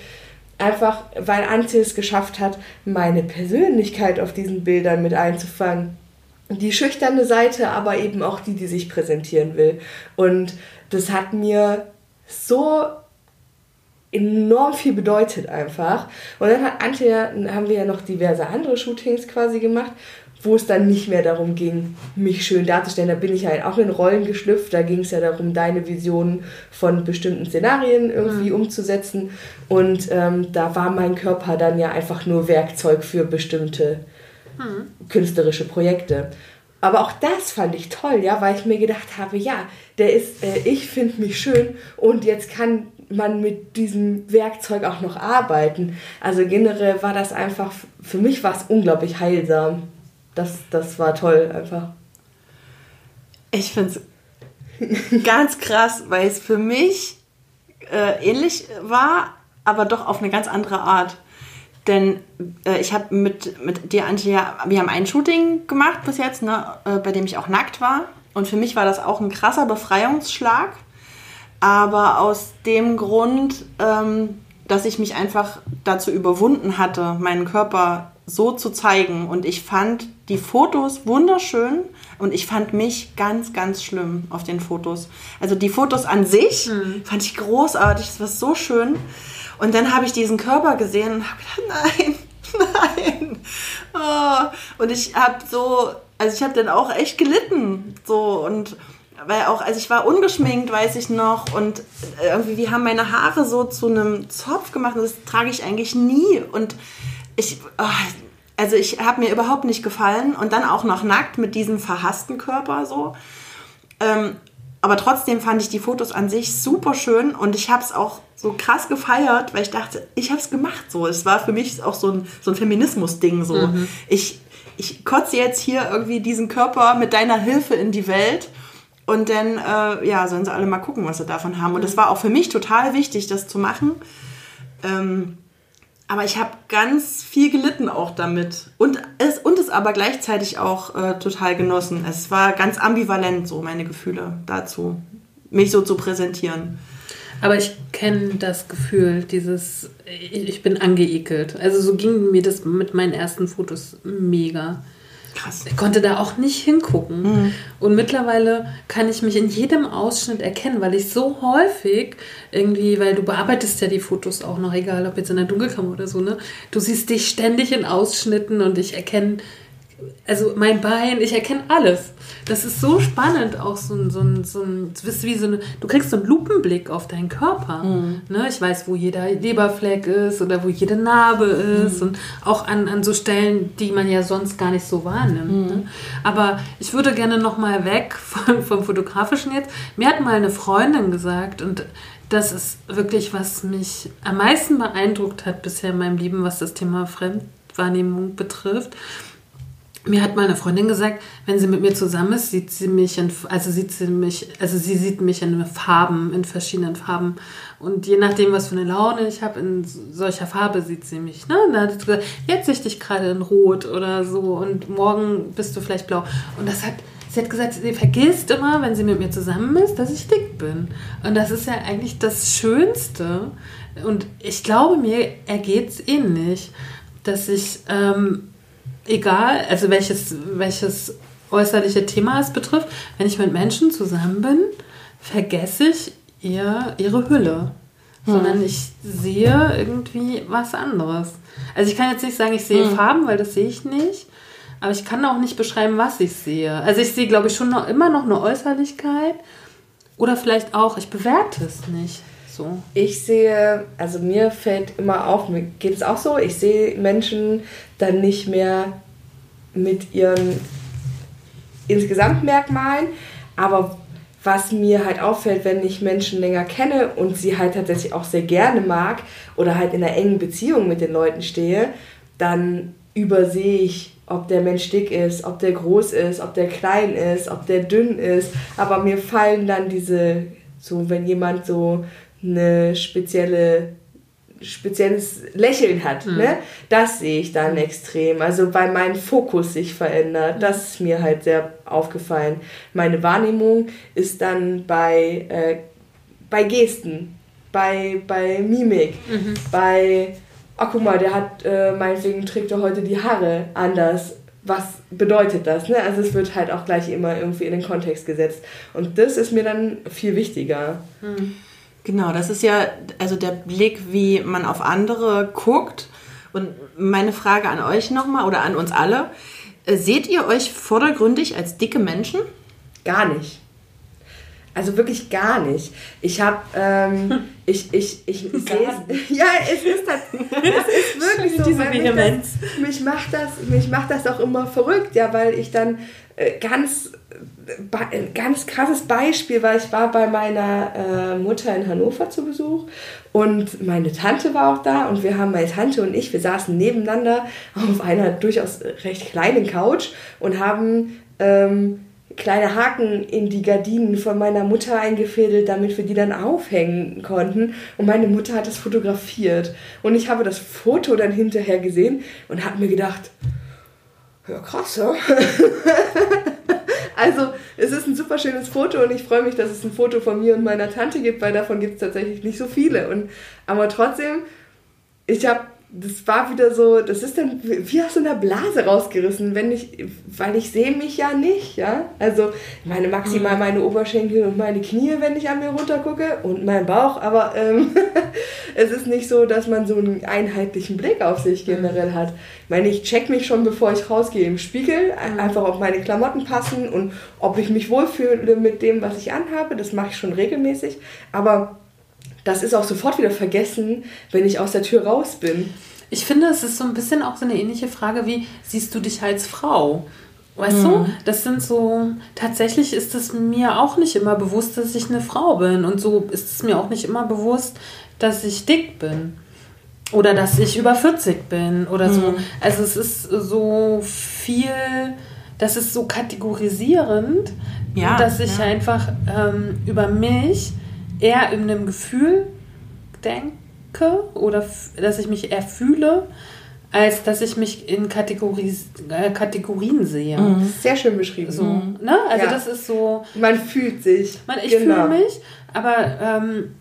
einfach, weil Antje es geschafft hat, meine Persönlichkeit auf diesen Bildern mit einzufangen. Die schüchterne Seite, aber eben auch die, die sich präsentieren will. Und das hat mir so enorm viel bedeutet einfach. Und dann hat Antje, haben wir ja noch diverse andere Shootings quasi gemacht, wo es dann nicht mehr darum ging, mich schön darzustellen. Da bin ich halt auch in Rollen geschlüpft. Da ging es ja darum, deine Visionen von bestimmten Szenarien irgendwie mhm. umzusetzen. Und ähm, da war mein Körper dann ja einfach nur Werkzeug für bestimmte mhm. künstlerische Projekte. Aber auch das fand ich toll, ja, weil ich mir gedacht habe, ja, der ist, äh, ich finde mich schön und jetzt kann man mit diesem Werkzeug auch noch arbeiten. Also generell war das einfach, für mich war es unglaublich heilsam. Das, das war toll einfach. Ich finde es ganz krass, weil es für mich äh, ähnlich war, aber doch auf eine ganz andere Art. Denn äh, ich habe mit, mit dir, Antje, ja, wir haben ein Shooting gemacht bis jetzt, ne, äh, bei dem ich auch nackt war. Und für mich war das auch ein krasser Befreiungsschlag. Aber aus dem Grund, ähm, dass ich mich einfach dazu überwunden hatte, meinen Körper so zu zeigen. Und ich fand die Fotos wunderschön und ich fand mich ganz, ganz schlimm auf den Fotos. Also die Fotos an sich mhm. fand ich großartig, das war so schön. Und dann habe ich diesen Körper gesehen und habe gedacht, nein, nein. Oh. Und ich habe so, also ich habe dann auch echt gelitten. So und weil auch, also ich war ungeschminkt, weiß ich noch, und irgendwie, die haben meine Haare so zu einem Zopf gemacht und das trage ich eigentlich nie. Und ich, oh, also ich habe mir überhaupt nicht gefallen und dann auch noch nackt mit diesem verhassten Körper so. Ähm, aber trotzdem fand ich die Fotos an sich super schön und ich habe es auch so krass gefeiert, weil ich dachte, ich habe es gemacht so. Es war für mich auch so ein, so ein Feminismus-Ding so. Mhm. Ich, ich kotze jetzt hier irgendwie diesen Körper mit deiner Hilfe in die Welt. Und dann äh, ja, sollen sie alle mal gucken, was sie davon haben. Und das war auch für mich total wichtig, das zu machen. Ähm, aber ich habe ganz viel gelitten auch damit. Und es, und es aber gleichzeitig auch äh, total genossen. Es war ganz ambivalent, so meine Gefühle dazu, mich so zu präsentieren. Aber ich kenne das Gefühl, dieses, ich bin angeekelt. Also so ging mir das mit meinen ersten Fotos mega. Krass. Ich konnte da auch nicht hingucken. Mhm. Und mittlerweile kann ich mich in jedem Ausschnitt erkennen, weil ich so häufig irgendwie, weil du bearbeitest ja die Fotos auch noch, egal ob jetzt in der Dunkelkammer oder so, ne? Du siehst dich ständig in Ausschnitten und ich erkenne, also mein Bein, ich erkenne alles. Das ist so spannend, auch so ein, so ein, so ein du bist wie so eine, du kriegst so einen Lupenblick auf deinen Körper. Mhm. Ne? Ich weiß, wo jeder Leberfleck ist oder wo jede Narbe ist, mhm. und auch an, an so Stellen, die man ja sonst gar nicht so wahrnimmt. Mhm. Ne? Aber ich würde gerne nochmal weg von, vom Fotografischen jetzt. Mir hat mal eine Freundin gesagt, und das ist wirklich, was mich am meisten beeindruckt hat bisher in meinem Leben, was das Thema Fremdwahrnehmung betrifft. Mir hat mal eine Freundin gesagt, wenn sie mit mir zusammen ist, sieht sie mich in, also sieht sie mich, also sie sieht mich in Farben, in verschiedenen Farben. Und je nachdem, was für eine Laune ich habe, in solcher Farbe sieht sie mich. Ne? Und da hat sie gesagt, jetzt sehe ich dich gerade in Rot oder so und morgen bist du vielleicht blau. Und das hat, sie hat gesagt, sie vergisst immer, wenn sie mit mir zusammen ist, dass ich dick bin. Und das ist ja eigentlich das Schönste. Und ich glaube, mir ergeht es ähnlich, dass ich, ähm, egal, also welches, welches äußerliche Thema es betrifft, wenn ich mit Menschen zusammen bin, vergesse ich ihr, ihre Hülle. Hm. Sondern ich sehe irgendwie was anderes. Also ich kann jetzt nicht sagen, ich sehe hm. Farben, weil das sehe ich nicht. Aber ich kann auch nicht beschreiben, was ich sehe. Also ich sehe, glaube ich, schon noch, immer noch eine Äußerlichkeit. Oder vielleicht auch, ich bewerte es nicht. So. Ich sehe, also mir fällt immer auf, mir geht es auch so, ich sehe Menschen dann nicht mehr mit ihren Insgesamtmerkmalen, aber was mir halt auffällt, wenn ich Menschen länger kenne und sie halt tatsächlich auch sehr gerne mag oder halt in einer engen Beziehung mit den Leuten stehe, dann übersehe ich, ob der Mensch dick ist, ob der groß ist, ob der klein ist, ob der dünn ist, aber mir fallen dann diese, so wenn jemand so eine spezielle, spezielles Lächeln hat, mhm. ne? Das sehe ich dann extrem. Also weil mein Fokus sich verändert, mhm. das ist mir halt sehr aufgefallen. Meine Wahrnehmung ist dann bei, äh, bei Gesten, bei, bei Mimik, mhm. bei, ach guck mal, der hat, äh, meinetwegen trägt er heute die Haare anders. Was bedeutet das? Ne? Also es wird halt auch gleich immer irgendwie in den Kontext gesetzt. Und das ist mir dann viel wichtiger. Mhm. Genau, das ist ja also der Blick, wie man auf andere guckt. Und meine Frage an euch nochmal oder an uns alle. Seht ihr euch vordergründig als dicke Menschen? Gar nicht. Also wirklich gar nicht. Ich habe, ähm, ich, ich, ich, ich sehe es. Ja, es ist das. Es ist wirklich so. Diese mich, das, mich, macht das, mich macht das auch immer verrückt, ja, weil ich dann äh, ganz, äh, ganz krasses Beispiel, weil ich war bei meiner äh, Mutter in Hannover zu Besuch und meine Tante war auch da und wir haben, meine Tante und ich, wir saßen nebeneinander auf einer durchaus recht kleinen Couch und haben, ähm, kleine Haken in die Gardinen von meiner Mutter eingefädelt, damit wir die dann aufhängen konnten. Und meine Mutter hat das fotografiert. Und ich habe das Foto dann hinterher gesehen und habe mir gedacht, ja krass, ja? Also es ist ein super schönes Foto und ich freue mich, dass es ein Foto von mir und meiner Tante gibt, weil davon gibt es tatsächlich nicht so viele. Und, aber trotzdem ich habe, das war wieder so, das ist dann wie aus so einer Blase rausgerissen, wenn ich, weil ich sehe mich ja nicht, ja. Also meine maximal meine Oberschenkel und meine Knie, wenn ich an mir runtergucke, und mein Bauch, aber ähm, es ist nicht so, dass man so einen einheitlichen Blick auf sich generell hat. Ich meine, ich check mich schon, bevor ich rausgehe im Spiegel, einfach ob meine Klamotten passen und ob ich mich wohlfühle mit dem, was ich anhabe, das mache ich schon regelmäßig, aber das ist auch sofort wieder vergessen, wenn ich aus der Tür raus bin. Ich finde, es ist so ein bisschen auch so eine ähnliche Frage wie, siehst du dich als Frau? Weißt mhm. du, das sind so, tatsächlich ist es mir auch nicht immer bewusst, dass ich eine Frau bin. Und so ist es mir auch nicht immer bewusst, dass ich dick bin. Oder dass ich über vierzig bin oder mhm. so. Also es ist so viel, das ist so kategorisierend, ja, dass ich ja. einfach ähm, über mich eher in einem Gefühl denke oder f- dass ich mich eher fühle, als dass ich mich in Kategories, äh, Kategorien sehe. Mhm. Sehr schön beschrieben. So, mhm. ne? Also ja. das ist so... Man fühlt sich. Man, ich genau. fühle mich, aber ähm,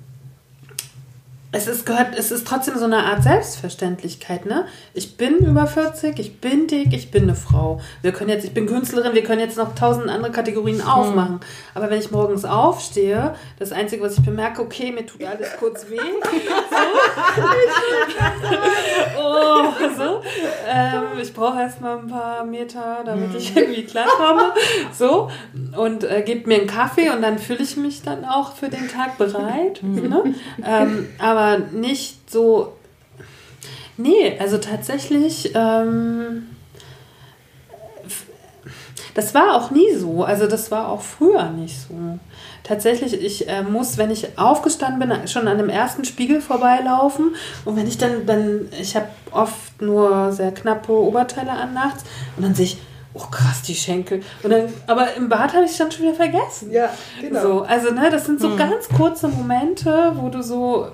es, ist, gehört, es ist trotzdem so eine Art Selbstverständlichkeit. Ne? Ich bin über vierzig, ich bin dick, ich bin eine Frau. Wir können jetzt, ich bin Künstlerin, wir können jetzt noch tausend andere Kategorien aufmachen. Aber wenn ich morgens aufstehe, das Einzige, was ich bemerke, okay, mir tut alles kurz weh. So. Oh, so. Ähm, ich brauche erstmal ein paar Meter, damit ich irgendwie klarkomme. So. Und äh, gebt mir einen Kaffee und dann fühle ich mich dann auch für den Tag bereit. Ne? Ähm, aber nicht so... Nee, also tatsächlich... Ähm, das war auch nie so. Also das war auch früher nicht so. Tatsächlich, ich äh, muss, wenn ich aufgestanden bin, schon an dem ersten Spiegel vorbeilaufen. Und wenn ich dann, dann ich habe oft nur sehr knappe Oberteile an nachts. Und dann sehe ich, oh krass, die Schenkel. Und dann, aber im Bad habe ich es dann schon wieder vergessen. Ja, genau. So, also ne, das sind so hm. ganz kurze Momente, wo du so,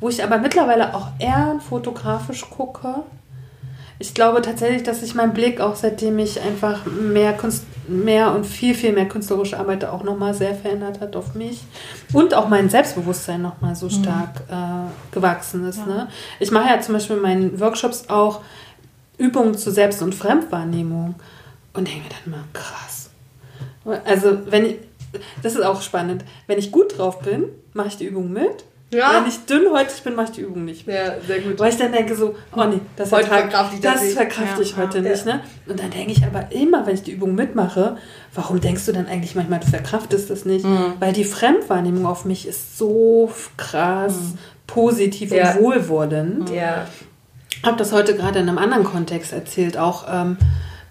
wo ich aber mittlerweile auch eher fotografisch gucke. Ich glaube tatsächlich, dass ich meinen Blick auch, seitdem ich einfach mehr, Kunst, mehr und viel, viel mehr künstlerische Arbeit auch nochmal sehr verändert hat auf mich und auch mein Selbstbewusstsein nochmal so stark mhm. äh, gewachsen ist. Ja. Ne? Ich mache ja zum Beispiel in meinen Workshops auch Übungen zu Selbst- und Fremdwahrnehmung und denke mir dann mal, krass. Also wenn ich, das ist auch spannend, wenn ich gut drauf bin, mache ich die Übung mit. Ja. Wenn ich dünnhäutig bin, mache ich die Übung nicht mehr. Ja, sehr gut. Weil ich dann denke so, oh nee, das verkrafte ich, das das verkraft ich ja. heute ja. nicht. Ne? Und dann denke ich aber immer, wenn ich die Übung mitmache, warum denkst du dann eigentlich manchmal, du verkraftest das nicht? Mhm. Weil die Fremdwahrnehmung auf mich ist so krass mhm. positiv ja. und wohlwollend. Ja. Ich habe das heute gerade in einem anderen Kontext erzählt, auch ähm,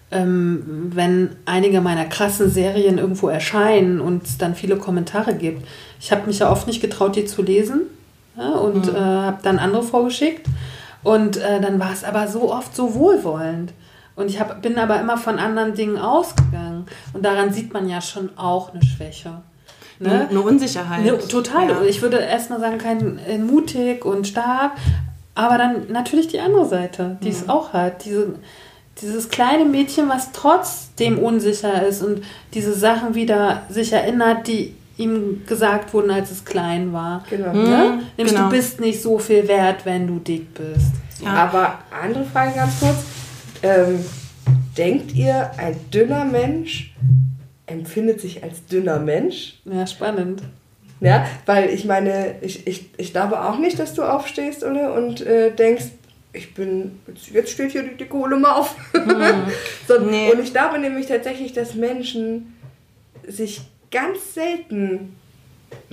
ähm, wenn einige meiner krassen Serien irgendwo erscheinen und es dann viele Kommentare gibt. Ich habe mich ja oft nicht getraut, die zu lesen, ja, und mhm. äh, habe dann andere vorgeschickt. Und äh, dann war es aber so oft so wohlwollend. Und ich hab, bin aber immer von anderen Dingen ausgegangen. Und daran sieht man ja schon auch eine Schwäche. Ne? Eine Unsicherheit. Ne, total. Ja. Ich würde erstmal sagen, kein äh, mutig und stark. Aber dann natürlich die andere Seite, die mhm. es auch hat. Diese, dieses kleine Mädchen, was trotzdem unsicher ist und diese Sachen wieder sich erinnert, die ihm gesagt wurden, als es klein war. Genau. Ne? Nämlich, genau. du bist nicht so viel wert, wenn du dick bist. Ja. Aber andere Frage ganz kurz. Ähm, denkt ihr, ein dünner Mensch empfindet sich als dünner Mensch? Ja, spannend. Ja, weil ich meine, ich, ich, ich glaube auch nicht, dass du aufstehst, oder? Und äh, denkst, ich bin, jetzt steht hier die dicke Ole mal auf. Hm. so, nee. Und ich glaube nämlich tatsächlich, dass Menschen sich ganz selten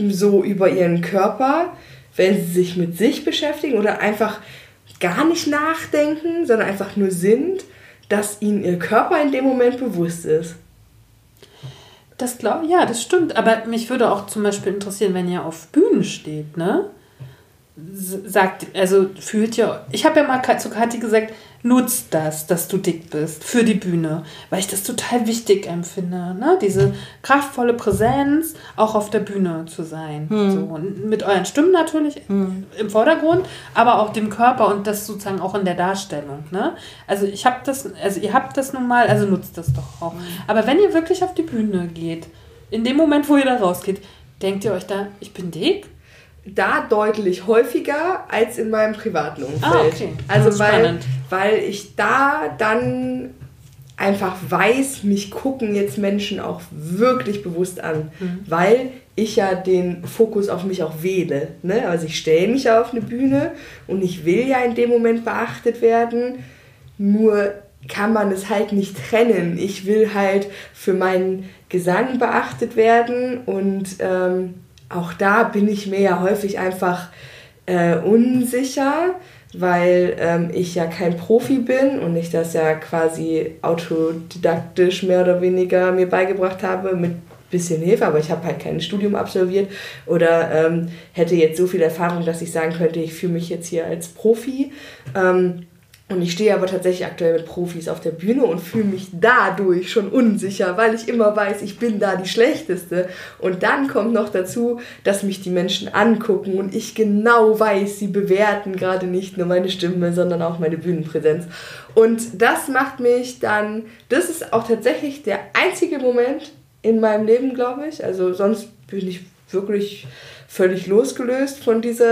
so über ihren Körper, wenn sie sich mit sich beschäftigen oder einfach gar nicht nachdenken, sondern einfach nur sind, dass ihnen ihr Körper in dem Moment bewusst ist. Das glaube ich, ja, das stimmt. Aber mich würde auch zum Beispiel interessieren, wenn ihr auf Bühnen steht, ne? Sagt, also fühlt ihr, ich habe ja mal zu Kathi gesagt, nutzt das, dass du dick bist, für die Bühne, weil ich das total wichtig empfinde, ne? Diese kraftvolle Präsenz, auch auf der Bühne zu sein. Hm. So. Und mit euren Stimmen natürlich hm. im Vordergrund, aber auch dem Körper und das sozusagen auch in der Darstellung. Ne? Also ich habe das, also ihr habt das nun mal, also nutzt das doch auch. Hm. Aber wenn ihr wirklich auf die Bühne geht, in dem Moment, wo ihr da rausgeht, denkt ihr euch da, ich bin dick? da deutlich häufiger als in meinem privaten Umfeld. Ah, okay. Also weil, weil ich da dann einfach weiß, mich gucken jetzt Menschen auch wirklich bewusst an, mhm. weil ich ja den Fokus auf mich auch wähle. Ne? Also ich stelle mich ja auf eine Bühne und ich will ja in dem Moment beachtet werden, nur kann man es halt nicht trennen. Ich will halt für meinen Gesang beachtet werden und ähm, auch da bin ich mir ja häufig einfach äh, unsicher, weil ähm, ich ja kein Profi bin und ich das ja quasi autodidaktisch mehr oder weniger mir beigebracht habe mit bisschen Hilfe, aber ich habe halt kein Studium absolviert oder ähm, hätte jetzt so viel Erfahrung, dass ich sagen könnte, ich fühle mich jetzt hier als Profi. Ähm, Und ich stehe aber tatsächlich aktuell mit Profis auf der Bühne und fühle mich dadurch schon unsicher, weil ich immer weiß, ich bin da die Schlechteste. Und dann kommt noch dazu, dass mich die Menschen angucken und ich genau weiß, sie bewerten gerade nicht nur meine Stimme, sondern auch meine Bühnenpräsenz. Und das macht mich dann, das ist auch tatsächlich der einzige Moment in meinem Leben, glaube ich. Also sonst bin ich wirklich völlig losgelöst von dieser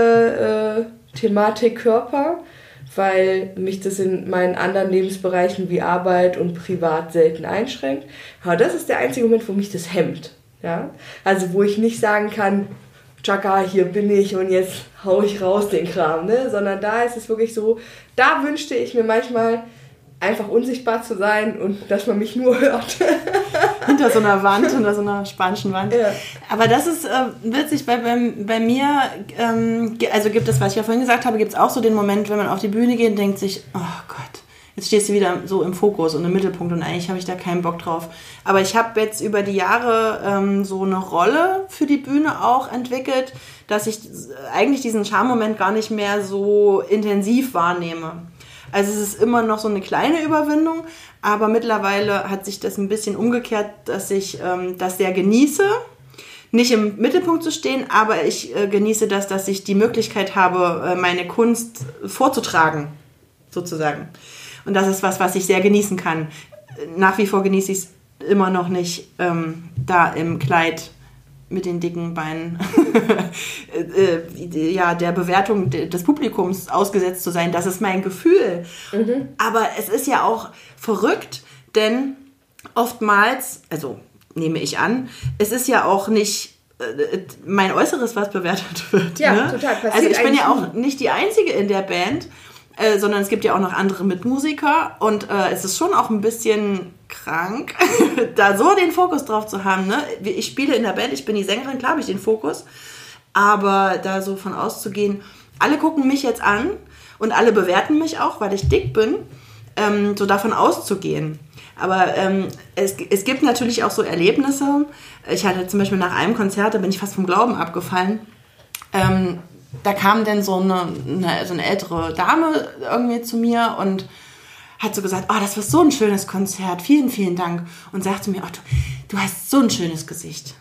äh, Thematik Körper, weil mich das in meinen anderen Lebensbereichen wie Arbeit und privat selten einschränkt. Aber das ist der einzige Moment, wo mich das hemmt. Ja? Also wo ich nicht sagen kann, Chaka, hier bin ich und jetzt hau ich raus den Kram. Ne? Sondern da ist es wirklich so, da wünschte ich mir manchmal einfach unsichtbar zu sein und dass man mich nur hört. Hinter so einer Wand, hinter so einer spanischen Wand. Ja. Aber das ist äh, witzig, bei, bei, bei mir, ähm, also gibt es, was ich ja vorhin gesagt habe, gibt es auch so den Moment, wenn man auf die Bühne geht und denkt sich, oh Gott, jetzt stehst du wieder so im Fokus und im Mittelpunkt und eigentlich habe ich da keinen Bock drauf. Aber ich habe jetzt über die Jahre ähm, so eine Rolle für die Bühne auch entwickelt, dass ich eigentlich diesen Charme-Moment gar nicht mehr so intensiv wahrnehme. Also es ist immer noch so eine kleine Überwindung, aber mittlerweile hat sich das ein bisschen umgekehrt, dass ich ähm, das sehr genieße, nicht im Mittelpunkt zu stehen, aber ich äh, genieße das, dass ich die Möglichkeit habe, äh, meine Kunst vorzutragen, sozusagen. Und das ist was, was ich sehr genießen kann. Nach wie vor genieße ich es immer noch nicht, ähm, da im Kleid mit den dicken Beinen ja, der Bewertung des Publikums ausgesetzt zu sein. Das ist mein Gefühl. Mhm. Aber es ist ja auch verrückt, denn oftmals, also nehme ich an, es ist ja auch nicht mein Äußeres, was bewertet wird. Ja, ne? Total. Passiert also ich bin ja auch nicht die Einzige in der Band, Äh, sondern es gibt ja auch noch andere Mitmusiker und äh, es ist schon auch ein bisschen krank, da so den Fokus drauf zu haben. Ne? Ich spiele in der Band, ich bin die Sängerin, klar habe ich den Fokus, aber da so von auszugehen, alle gucken mich jetzt an und alle bewerten mich auch, weil ich dick bin, ähm, so davon auszugehen. Aber ähm, es, es gibt natürlich auch so Erlebnisse. Ich hatte zum Beispiel nach einem Konzert, da bin ich fast vom Glauben abgefallen, ähm, da kam dann so eine, eine, so eine ältere Dame irgendwie zu mir und hat so gesagt, oh, das war so ein schönes Konzert, vielen, vielen Dank. Und sagte mir, oh, du, du hast so ein schönes Gesicht.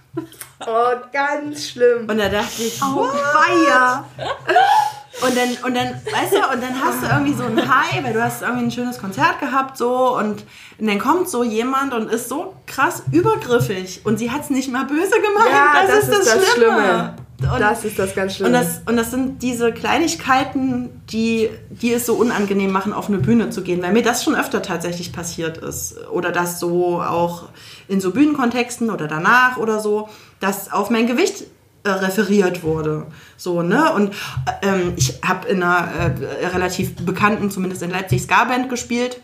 Oh, ganz schlimm. Und da dachte ich, oh, weia. Und dann, und dann, weißt du, und dann hast du irgendwie so ein High, weil du hast irgendwie ein schönes Konzert gehabt, so. Und, und dann kommt so jemand und ist so krass übergriffig. Und sie hat es nicht mal böse gemeint. Ja, das, das ist das, das Schlimme. Schlimme. Und das ist das ganz Schlimme. Und das, und das sind diese Kleinigkeiten, die, die es so unangenehm machen, auf eine Bühne zu gehen, weil mir das schon öfter tatsächlich passiert ist. Oder das so auch in so Bühnenkontexten oder danach oder so, dass auf mein Gewicht äh, referiert wurde. So, ne? Und ähm, ich habe in einer äh, relativ bekannten, zumindest in Leipzig, Ska-Band gespielt.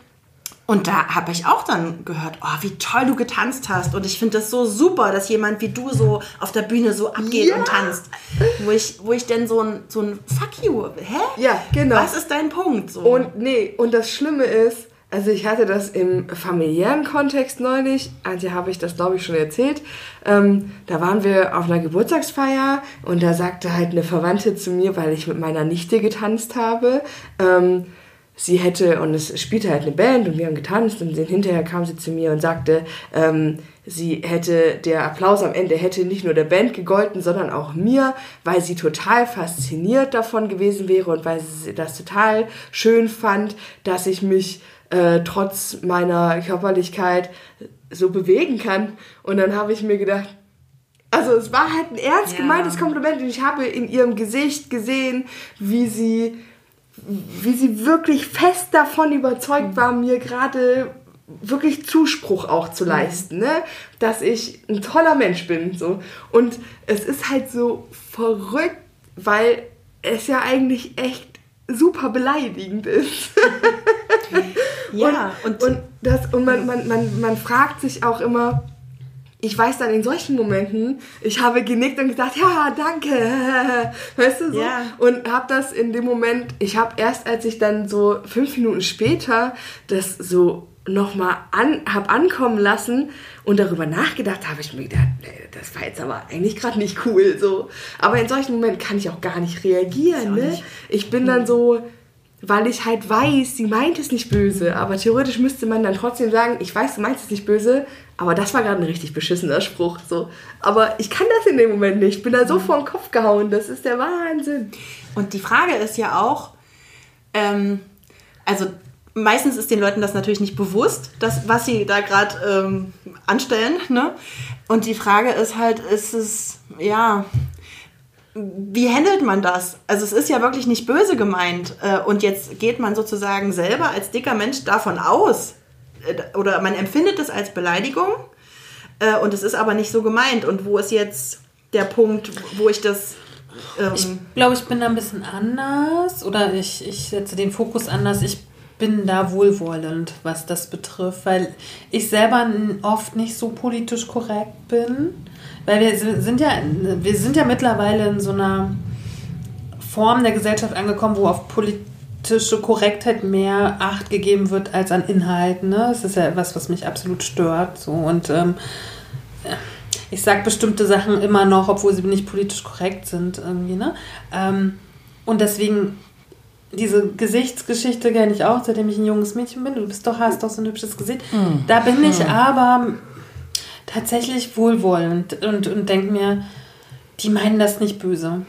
Und da habe ich auch dann gehört, oh, wie toll du getanzt hast. Und ich finde das so super, dass jemand wie du so auf der Bühne so abgeht ja. und tanzt. Wo ich, wo ich denn so ein, so ein Fuck you, hä? Ja, genau. Was ist dein Punkt? So. Und nee, und das Schlimme ist, also ich hatte das im familiären Kontext neulich, Antje habe ich das, glaube ich, schon erzählt, ähm, da waren wir auf einer Geburtstagsfeier und da sagte halt eine Verwandte zu mir, weil ich mit meiner Nichte getanzt habe, ähm, sie hätte, und es spielte halt eine Band und wir haben getanzt und hinterher kam sie zu mir und sagte, ähm, sie hätte, der Applaus am Ende hätte nicht nur der Band gegolten, sondern auch mir, weil sie total fasziniert davon gewesen wäre und weil sie das total schön fand, dass ich mich äh, trotz meiner Körperlichkeit so bewegen kann. Und dann habe ich mir gedacht, Also es war halt ein ernst gemeintes ja. Kompliment und ich habe in ihrem Gesicht gesehen, wie sie, wie sie wirklich fest davon überzeugt war, mir gerade wirklich Zuspruch auch zu leisten, ne? Dass ich ein toller Mensch bin. So. Und es ist halt so verrückt, weil es ja eigentlich echt super beleidigend ist. Ja, und, und, und, das, und man, man, man, man fragt sich auch immer, ich weiß dann in solchen Momenten, ich habe genickt und gesagt, ja, danke, weißt du, so. Yeah. Und habe das in dem Moment, ich habe erst, als ich dann so fünf Minuten später das so nochmal an, habe ankommen lassen und darüber nachgedacht, habe ich mir gedacht, nee, das war jetzt aber eigentlich gerade nicht cool, so. Aber in solchen Momenten kann ich auch gar nicht reagieren, ne? Nicht. Ich bin dann so, weil ich halt weiß, sie meint es nicht böse, aber theoretisch müsste man dann trotzdem sagen, ich weiß, du meinst es nicht böse, aber das war gerade ein richtig beschissener Spruch, so. Aber ich kann das in dem Moment nicht, ich bin da so vor den Kopf gehauen, das ist der Wahnsinn. Und die Frage ist ja auch, ähm, also meistens ist den Leuten das natürlich nicht bewusst, das, was sie da gerade ähm, anstellen, ne? Und die Frage ist halt, ist es, ja... wie handelt man das? Also es ist ja wirklich nicht böse gemeint und jetzt geht man sozusagen selber als dicker Mensch davon aus oder man empfindet es als Beleidigung und es ist aber nicht so gemeint und wo ist jetzt der Punkt, wo ich das... Ähm ich glaube, ich bin da ein bisschen anders oder ich, ich setze den Fokus anders. Ich bin da wohlwollend, was das betrifft, weil ich selber oft nicht so politisch korrekt bin. Weil wir sind ja, wir sind ja mittlerweile in so einer Form der Gesellschaft angekommen, wo auf politische Korrektheit mehr Acht gegeben wird als an Inhalten. Ne? Das ist ja etwas, was mich absolut stört. So. Und ähm, ich sage bestimmte Sachen immer noch, obwohl sie nicht politisch korrekt sind. Irgendwie, ne? ähm, und deswegen... Diese Gesichtsgeschichte kenne ich auch, seitdem ich ein junges Mädchen bin. Du bist doch, hast doch so ein hübsches Gesicht. Mm. Da bin ich mm. aber tatsächlich wohlwollend und, und, und denke mir, die meinen das nicht böse.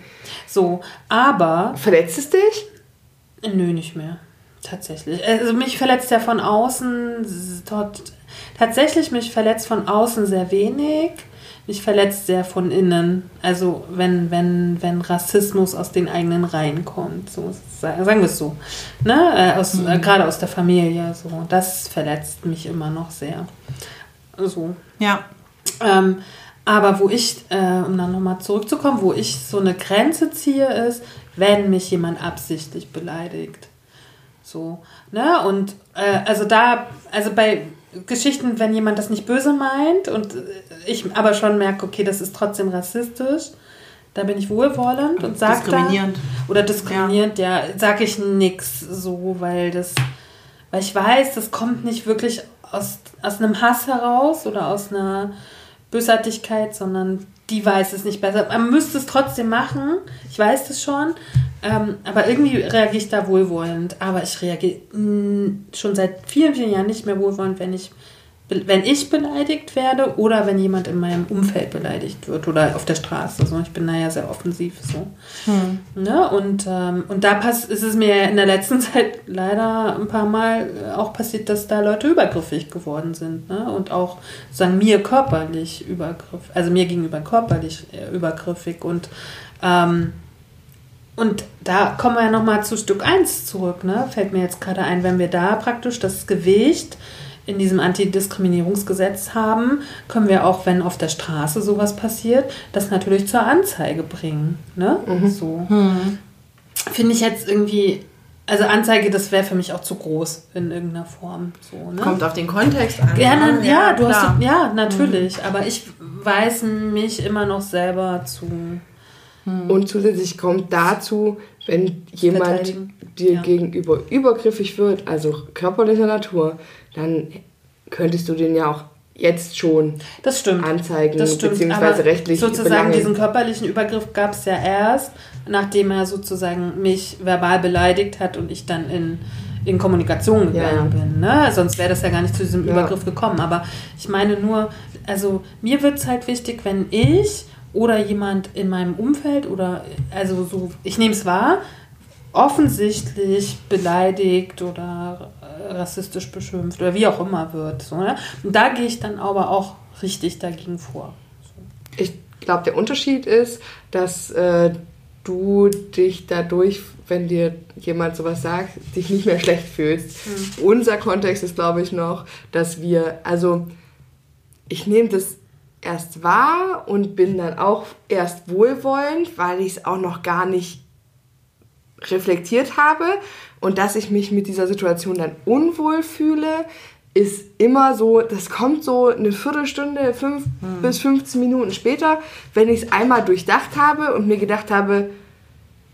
So, aber... Verletzt es dich? Nö, nicht mehr. Tatsächlich. Also mich verletzt ja von außen... Dort, tatsächlich mich verletzt von außen sehr wenig. Mich verletzt sehr von innen. Also wenn, wenn, wenn Rassismus aus den eigenen Reihen kommt. So, sagen wir es so. Ne? Aus, mhm. äh, gerade aus der Familie. So. Das verletzt mich immer noch sehr. So. Ja. Ähm, aber wo ich, äh, um dann nochmal zurückzukommen, wo ich so eine Grenze ziehe, ist, wenn mich jemand absichtlich beleidigt. So. Ne? Und äh, also da, also bei... Geschichten, wenn jemand das nicht böse meint und ich aber schon merke, okay, das ist trotzdem rassistisch, da bin ich wohlwollend und sage dann... Diskriminierend. Oder diskriminierend, ja, ja sage ich nix so, weil das, weil ich weiß, das kommt nicht wirklich aus, aus einem Hass heraus oder aus einer Bösartigkeit, sondern die weiß es nicht besser. Man müsste es trotzdem machen, ich weiß das schon, ähm, aber irgendwie reagiere ich da wohlwollend. Aber ich reagiere mh, schon seit vielen, vielen Jahren nicht mehr wohlwollend, wenn ich, wenn ich beleidigt werde oder wenn jemand in meinem Umfeld beleidigt wird oder auf der Straße. So. Ich bin da ja sehr offensiv. So. Hm. Ne? Und, ähm, und da pass- ist es mir in der letzten Zeit leider ein paar Mal auch passiert, dass da Leute übergriffig geworden sind. Ne? Und auch sagen mir körperlich übergriffig, also mir gegenüber körperlich übergriffig. Und ähm, Und da kommen wir ja nochmal zu Stück eins zurück, ne? Fällt mir jetzt gerade ein, wenn wir da praktisch das Gewicht in diesem Antidiskriminierungsgesetz haben, können wir auch, wenn auf der Straße sowas passiert, das natürlich zur Anzeige bringen, ne? Mhm. So. Mhm. Finde ich jetzt irgendwie, also Anzeige, das wäre für mich auch zu groß in irgendeiner Form. So, ne? Kommt auf den Kontext an. Ja, na, ja, ja, du hast, ja natürlich, mhm. aber ich weiß mich immer noch selber zu... Und zusätzlich kommt dazu, wenn jemand dir ja. gegenüber übergriffig wird, also körperlicher Natur, dann könntest du den ja auch jetzt schon das stimmt. anzeigen, das stimmt. beziehungsweise aber rechtlich sozusagen belangen. Diesen körperlichen Übergriff gab es ja erst, nachdem er sozusagen mich verbal beleidigt hat und ich dann in, in Kommunikation gegangen ja. bin. Ne? Sonst wäre das ja gar nicht zu diesem ja. Übergriff gekommen. Aber ich meine nur, also mir wird es halt wichtig, wenn ich... oder jemand in meinem Umfeld oder, also so, ich nehme es wahr, offensichtlich beleidigt oder rassistisch beschimpft oder wie auch immer wird. So, ne? Und da gehe ich dann aber auch richtig dagegen vor. So. Ich Ich glaube, der Unterschied ist, dass äh, du dich dadurch, wenn dir jemand sowas sagt, dich nicht mehr schlecht fühlst. Mhm. Unser Kontext ist, glaube ich, noch, dass wir, also ich nehme das erst wahr und bin dann auch erst wohlwollend, weil ich es auch noch gar nicht reflektiert habe, und dass ich mich mit dieser Situation dann unwohl fühle, ist immer so, das kommt so eine Viertelstunde, fünf hm. bis fünfzehn Minuten später, wenn ich es einmal durchdacht habe und mir gedacht habe,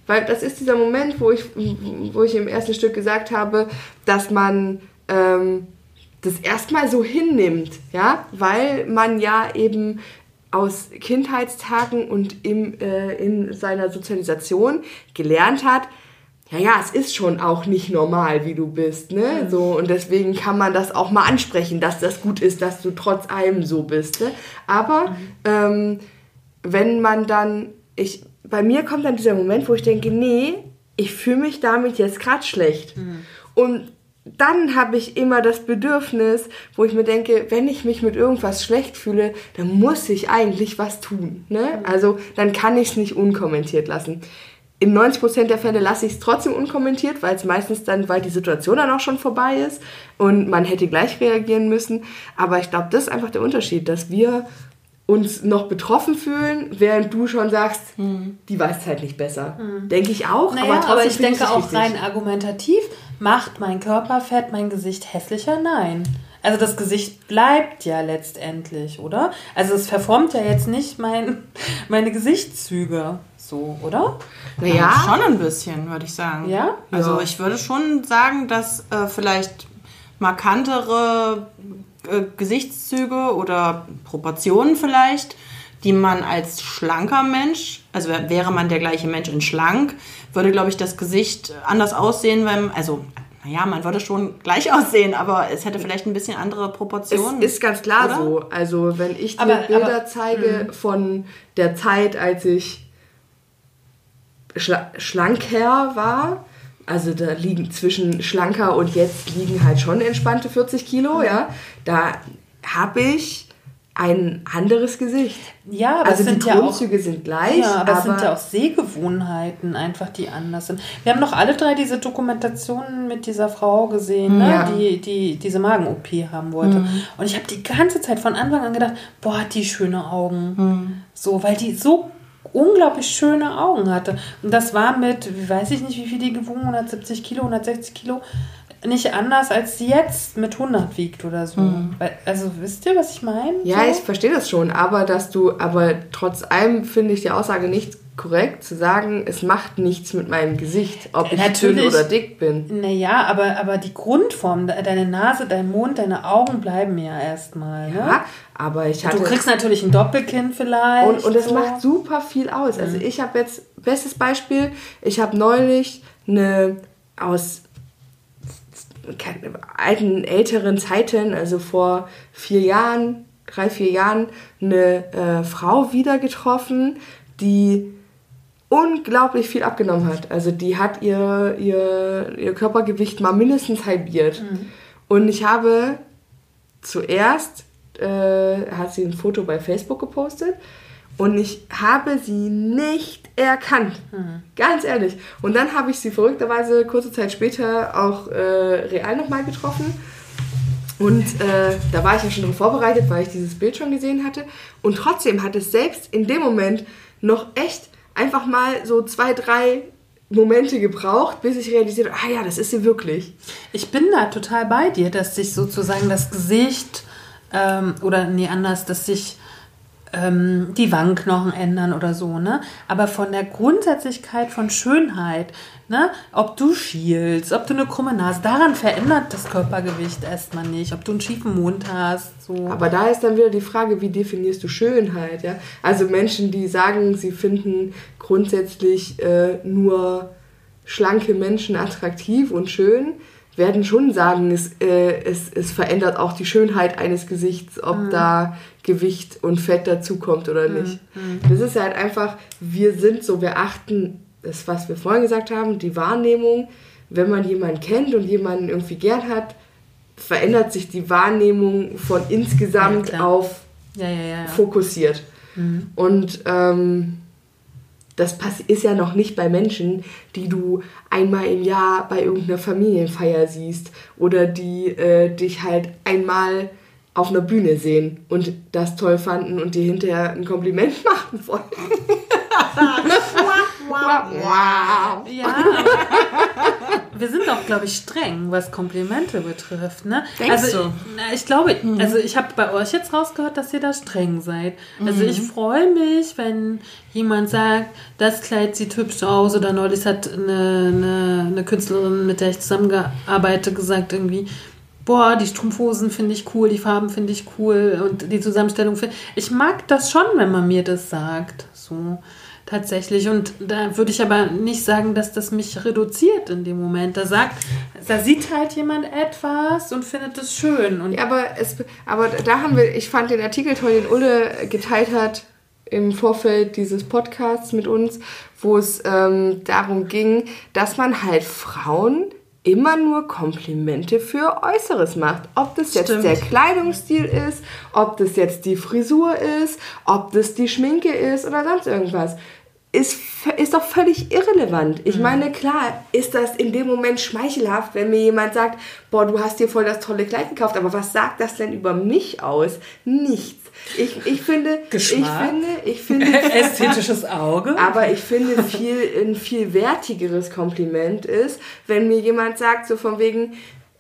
weil das ist dieser Moment, wo ich, wo ich im ersten Stück gesagt habe, dass man ähm, das erstmal so hinnimmt, ja, weil man ja eben aus Kindheitstagen und im, äh, in seiner Sozialisation gelernt hat, ja, ja, es ist schon auch nicht normal, wie du bist, ne? Mhm. So, und deswegen kann man das auch mal ansprechen, dass das gut ist, dass du trotz allem so bist, ne? Aber mhm. ähm, wenn man dann, ich, bei mir kommt dann dieser Moment, wo ich denke, nee, ich fühle mich damit jetzt gerade schlecht. Mhm. Und dann habe ich immer das Bedürfnis, wo ich mir denke, wenn ich mich mit irgendwas schlecht fühle, dann muss ich eigentlich was tun. Ne? Also dann kann ich es nicht unkommentiert lassen. In neunzig Prozent der Fälle lasse ich es trotzdem unkommentiert, weil es meistens dann, weil die Situation dann auch schon vorbei ist und man hätte gleich reagieren müssen. Aber ich glaube, das ist einfach der Unterschied, dass wir uns noch betroffen fühlen, während du schon sagst, hm. die weiß es halt nicht besser. Hm. Denke ich auch, naja, aber trotzdem aber ich denke ich auch richtig. Rein argumentativ, macht mein Körperfett mein Gesicht hässlicher? Nein. Also das Gesicht bleibt ja letztendlich, oder? Also es verformt ja jetzt nicht mein, meine Gesichtszüge so, oder? Naja. Also schon ein bisschen, würde ich sagen. Ja? Also ja. Ich würde schon sagen, dass äh, vielleicht markantere Gesichtszüge oder Proportionen vielleicht, die man als schlanker Mensch, also wäre man der gleiche Mensch in schlank, würde, glaube ich, das Gesicht anders aussehen, weil, also, naja, man würde schon gleich aussehen, aber es hätte vielleicht ein bisschen andere Proportionen. Es ist ganz klar oder? So. Also, wenn ich dir aber, Bilder aber, zeige mh. von der Zeit, als ich schla- schlanker war, also da liegen zwischen schlanker und jetzt liegen halt schon entspannte vierzig Kilo, ja. Da habe ich ein anderes Gesicht. Ja, aber also es sind die Grundzüge ja auch, sind gleich. Ja, aber, aber es sind ja auch Sehgewohnheiten einfach, die anders sind. Wir haben doch alle drei diese Dokumentationen mit dieser Frau gesehen, ne? Ja. die, die diese Magen-O P haben wollte. Mhm. Und ich habe die ganze Zeit von Anfang an gedacht, boah, hat die schöne Augen. Mhm. So, weil die so unglaublich schöne Augen hatte. Und das war mit, weiß ich nicht, wie viel die gewogen, hundertsiebzig Kilo, hundertsechzig Kilo, nicht anders, als sie jetzt mit hundert wiegt oder so. Mhm. Also wisst ihr, was ich meine? Ja, so? Ich verstehe das schon, aber dass du, aber trotz allem finde ich die Aussage nicht korrekt, zu sagen, es macht nichts mit meinem Gesicht, ob ich dünn oder dick bin. Naja, aber, aber die Grundform, deine Nase, dein Mund, deine Augen bleiben ja erstmal. Ne? Ja, aber ich hatte... Du kriegst natürlich ein Doppelkinn vielleicht. Und, und das so. Macht super viel aus. Also mhm. ich habe jetzt, bestes Beispiel, ich habe neulich eine aus alten, älteren Zeiten, also vor vier Jahren, drei, vier Jahren, eine äh, Frau wieder getroffen, die unglaublich viel abgenommen hat. Also die hat ihr, ihr, ihr Körpergewicht mal mindestens halbiert. Mhm. Und ich habe zuerst, äh, hat sie ein Foto bei Facebook gepostet und ich habe sie nicht erkannt. Mhm. Ganz ehrlich. Und dann habe ich sie verrückterweise kurze Zeit später auch äh, real nochmal getroffen. Und äh, da war ich ja schon drauf vorbereitet, weil ich dieses Bild schon gesehen hatte. Und trotzdem hat es selbst in dem Moment noch echt einfach mal so zwei, drei Momente gebraucht, bis ich realisiert habe, ah ja, das ist sie wirklich. Ich bin da total bei dir, dass sich sozusagen das Gesicht ähm, oder nee, anders, dass sich ähm, die Wangenknochen ändern oder so, ne? Aber von der Grundsätzlichkeit von Schönheit, ne? Ob du schielst, ob du eine krumme Nase, daran verändert das Körpergewicht erstmal nicht, ob du einen schiefen Mund hast. So. Aber da ist dann wieder die Frage, wie definierst du Schönheit? Ja? Also Menschen, die sagen, sie finden grundsätzlich äh, nur schlanke Menschen attraktiv und schön, werden schon sagen, es, äh, es, es verändert auch die Schönheit eines Gesichts, ob mhm. da Gewicht und Fett dazukommt oder nicht. Mhm. Das ist halt einfach, wir sind so, wir achten, das was wir vorhin gesagt haben, die Wahrnehmung, wenn man jemanden kennt und jemanden irgendwie gern hat, verändert sich die Wahrnehmung von insgesamt ja, auf ja, ja, ja. fokussiert. Mhm. Und ähm, das ist ja noch nicht bei Menschen, die du einmal im Jahr bei irgendeiner Familienfeier siehst oder die äh, dich halt einmal auf einer Bühne sehen und das toll fanden und dir hinterher ein Kompliment machen wollen. Ja, aber wir sind auch, glaube ich, streng, was Komplimente betrifft. Ne? Denkst also, du? Ich, ich glaube, mhm. also ich habe bei euch jetzt rausgehört, dass ihr da streng seid. Also mhm. ich freue mich, wenn jemand sagt, das Kleid sieht hübsch aus, oder neulich hat eine, eine, eine Künstlerin, mit der ich zusammengearbeitet, gesagt irgendwie, boah, die Strumpfhosen finde ich cool, die Farben finde ich cool und die Zusammenstellung finde ich. Ich mag das schon, wenn man mir das sagt. So. Tatsächlich. Und da würde ich aber nicht sagen, dass das mich reduziert in dem Moment. Da sagt, da sieht halt jemand etwas und findet es schön. Und ja, aber, es, aber da haben wir, ich fand den Artikel toll, den Ulle geteilt hat im Vorfeld dieses Podcasts mit uns, wo es ähm, darum ging, dass man halt Frauen immer nur Komplimente für Äußeres macht. Ob das jetzt Stimmt. der Kleidungsstil ist, ob das jetzt die Frisur ist, ob das die Schminke ist oder sonst irgendwas. Ist, ist doch völlig irrelevant. Ich meine, klar, ist das in dem Moment schmeichelhaft, wenn mir jemand sagt, boah, du hast dir voll das tolle Kleid gekauft, aber was sagt das denn über mich aus? Nichts. Ich, ich finde... Geschmack. Ich finde, ich finde ästhetisches Auge. Aber ich finde, viel, ein viel wertigeres Kompliment ist, wenn mir jemand sagt, so von wegen...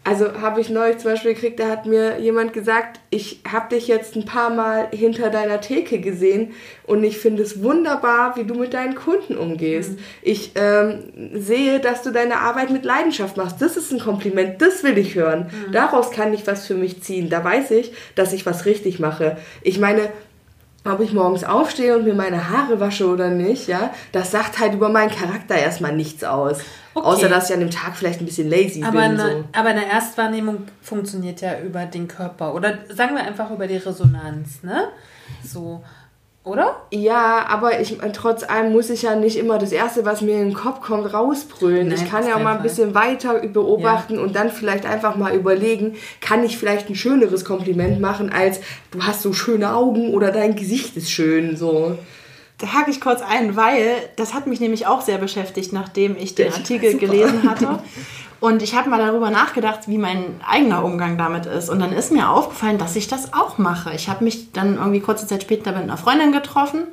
Also habe ich neulich zum Beispiel gekriegt, da hat mir jemand gesagt, ich habe dich jetzt ein paar Mal hinter deiner Theke gesehen und ich finde es wunderbar, wie du mit deinen Kunden umgehst. Mhm. Ich ähm, sehe, dass du deine Arbeit mit Leidenschaft machst. Das ist ein Kompliment, das will ich hören. Mhm. Daraus kann ich was für mich ziehen. Da weiß ich, dass ich was richtig mache. Ich meine... ob ich morgens aufstehe und mir meine Haare wasche oder nicht, ja, das sagt halt über meinen Charakter erstmal nichts aus. Okay. Außer, dass ich an dem Tag vielleicht ein bisschen lazy aber bin. Eine, so. Aber eine Erstwahrnehmung funktioniert ja über den Körper. Oder sagen wir einfach über die Resonanz, ne? So, oder? Ja, aber ich, trotz allem muss ich ja nicht immer das Erste, was mir in den Kopf kommt, rausbrüllen. Nein, ich kann ja auch mal ein bisschen weiter beobachten ja. und dann vielleicht einfach mal überlegen, kann ich vielleicht ein schöneres Kompliment machen als, du hast so schöne Augen oder dein Gesicht ist schön, so. Da hake ich kurz ein, weil das hat mich nämlich auch sehr beschäftigt, nachdem ich den Artikel Super. gelesen hatte. Und ich habe mal darüber nachgedacht, wie mein eigener Umgang damit ist. Und dann ist mir aufgefallen, dass ich das auch mache. Ich habe mich dann irgendwie kurze Zeit später mit einer Freundin getroffen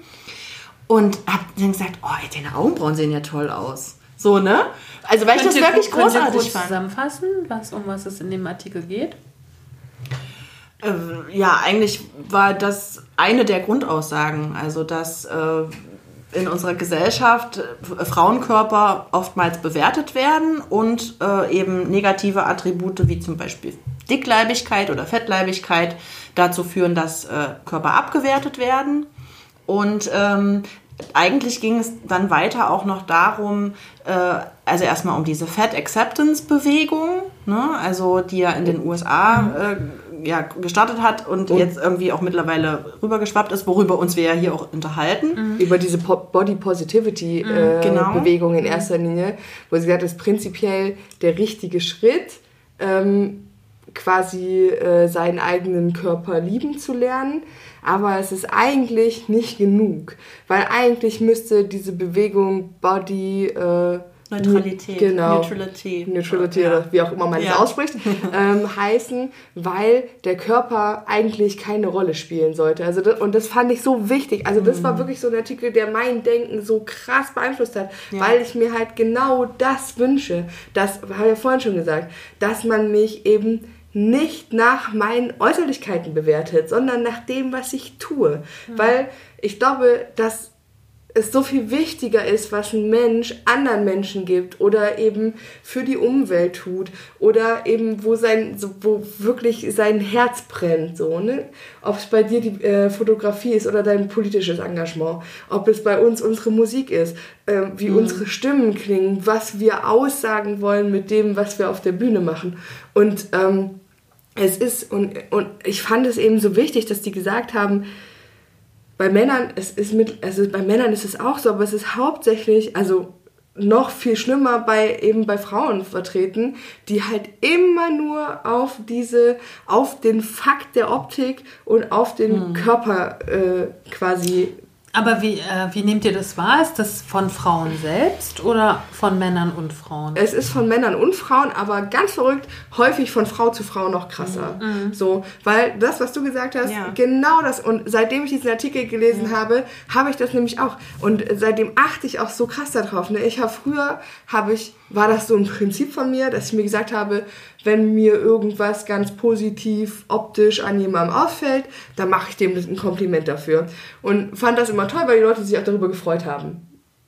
und habe dann gesagt, oh, ey, deine Augenbrauen sehen ja toll aus. So, ne? Also, weil könnt ich das ihr, wirklich großartig kurz fand. Zusammenfassen, was, um was es in dem Artikel geht? Äh, ja, eigentlich war das eine der Grundaussagen. Also, dass... Äh, in unserer Gesellschaft Frauenkörper oftmals bewertet werden und äh, eben negative Attribute wie zum Beispiel Dickleibigkeit oder Fettleibigkeit dazu führen, dass äh, Körper abgewertet werden. Und ähm, eigentlich ging es dann weiter auch noch darum, äh, also erstmal um diese Fat-Acceptance-Bewegung, ne? Also die ja in den U S A äh, ja, gestartet hat und, und jetzt irgendwie auch mittlerweile rübergeschwappt ist, worüber uns wir ja hier auch unterhalten. Mhm. Über diese po- Body-Positivity-Bewegung mhm. äh, genau. in erster Linie, wo sie gesagt hat, das ist prinzipiell der richtige Schritt, ähm, quasi äh, seinen eigenen Körper lieben zu lernen. Aber es ist eigentlich nicht genug, weil eigentlich müsste diese Bewegung Body... Äh, Neutralität, genau. Neutrality, Neutrality ja. oder wie auch immer man es ja. ausspricht, ähm, heißen, weil der Körper eigentlich keine Rolle spielen sollte. Also das, und das fand ich so wichtig. Also das war wirklich so ein Artikel, der mein Denken so krass beeinflusst hat, ja. weil ich mir halt genau das wünsche. Das habe ich ja vorhin schon gesagt, dass man mich eben nicht nach meinen Äußerlichkeiten bewertet, sondern nach dem, was ich tue. Mhm. Weil ich glaube, dass es so viel wichtiger ist, was ein Mensch anderen Menschen gibt oder eben für die Umwelt tut oder eben wo sein, wo wirklich sein Herz brennt, so, ne? Ob es bei dir die äh, Fotografie ist oder dein politisches Engagement, ob es bei uns unsere Musik ist, äh, wie mhm. unsere Stimmen klingen, was wir aussagen wollen mit dem, was wir auf der Bühne machen. Und ähm, es ist und und ich fand es eben so wichtig, dass die gesagt haben. Bei Männern, es ist mit, also bei Männern ist es auch so, aber es ist hauptsächlich, also noch viel schlimmer bei eben bei Frauen vertreten, die halt immer nur auf diese, auf den Fakt der Optik und auf den mhm. Körper äh, quasi. Aber wie, äh, wie nehmt ihr das wahr? Ist das von Frauen selbst oder von Männern und Frauen? Es ist von Männern und Frauen, aber ganz verrückt, häufig von Frau zu Frau noch krasser. Mhm. So, weil das, was du gesagt hast, ja. genau das. Und seitdem ich diesen Artikel gelesen ja. habe, habe ich das nämlich auch. Und seitdem achte ich auch so krass darauf. Ne? Ich habe früher, habe ich, war das so ein Prinzip von mir, dass ich mir gesagt habe, wenn mir irgendwas ganz positiv optisch an jemandem auffällt, dann mache ich dem ein Kompliment dafür. Und fand das immer toll, weil die Leute sich auch darüber gefreut haben.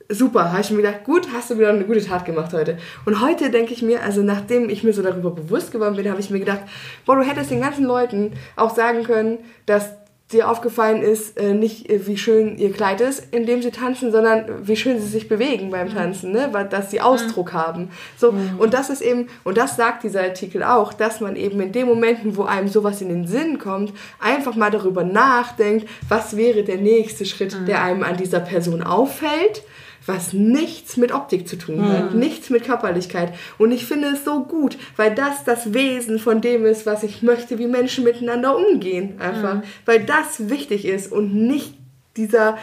Super, habe ich mir gedacht, gut, hast du wieder eine gute Tat gemacht heute. Und heute denke ich mir, also nachdem ich mir so darüber bewusst geworden bin, habe ich mir gedacht, boah, du hättest den ganzen Leuten auch sagen können, dass dir aufgefallen ist, nicht wie schön ihr Kleid ist, indem sie tanzen, sondern wie schön sie sich bewegen beim Tanzen, ne? Dass sie Ausdruck ja. haben. So, ja. Und das ist eben, und das sagt dieser Artikel auch, dass man eben in den Momenten, wo einem sowas in den Sinn kommt, einfach mal darüber nachdenkt, was wäre der nächste Schritt, ja. der einem an dieser Person auffällt, was nichts mit Optik zu tun hat, mhm. nichts mit Körperlichkeit. Und ich finde es so gut, weil das das Wesen von dem ist, was ich möchte, wie Menschen miteinander umgehen. Einfach, mhm. weil das wichtig ist und nicht dieser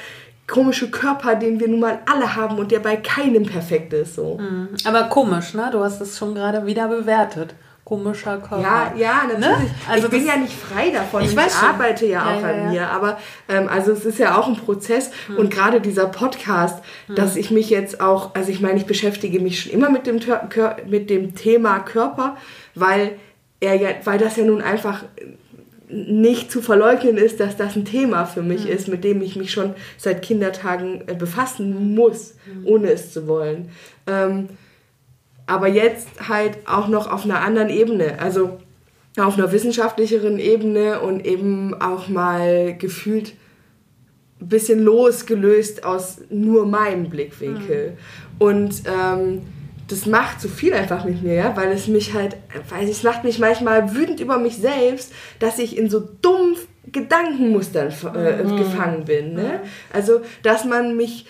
komische Körper, den wir nun mal alle haben und der bei keinem perfekt ist. So. Mhm. Aber komisch, ne? Du hast es schon gerade wieder bewertet. Komischer Körper. Ja, ja, natürlich. Ne? Also ich bin ja nicht frei davon. Ich, ich arbeite ja, ja auch ja, an ja. mir. Aber ähm, also es ist ja auch ein Prozess. Hm. Und gerade dieser Podcast, hm. dass ich mich jetzt auch, also ich meine, ich beschäftige mich schon immer mit dem, mit dem Thema Körper, weil, er ja, weil das ja nun einfach nicht zu verleugnen ist, dass das ein Thema für mich hm. ist, mit dem ich mich schon seit Kindertagen befassen muss, hm. ohne es zu wollen. Ähm, Aber jetzt halt auch noch auf einer anderen Ebene, also auf einer wissenschaftlicheren Ebene und eben auch mal gefühlt ein bisschen losgelöst aus nur meinem Blickwinkel. Mhm. Und ähm, das macht so viel einfach mit mir, ja? Weil es mich halt, weiß ich, es macht mich manchmal wütend über mich selbst, dass ich in so dummen Gedankenmustern äh, mhm. gefangen bin. Ne? Also, dass man mich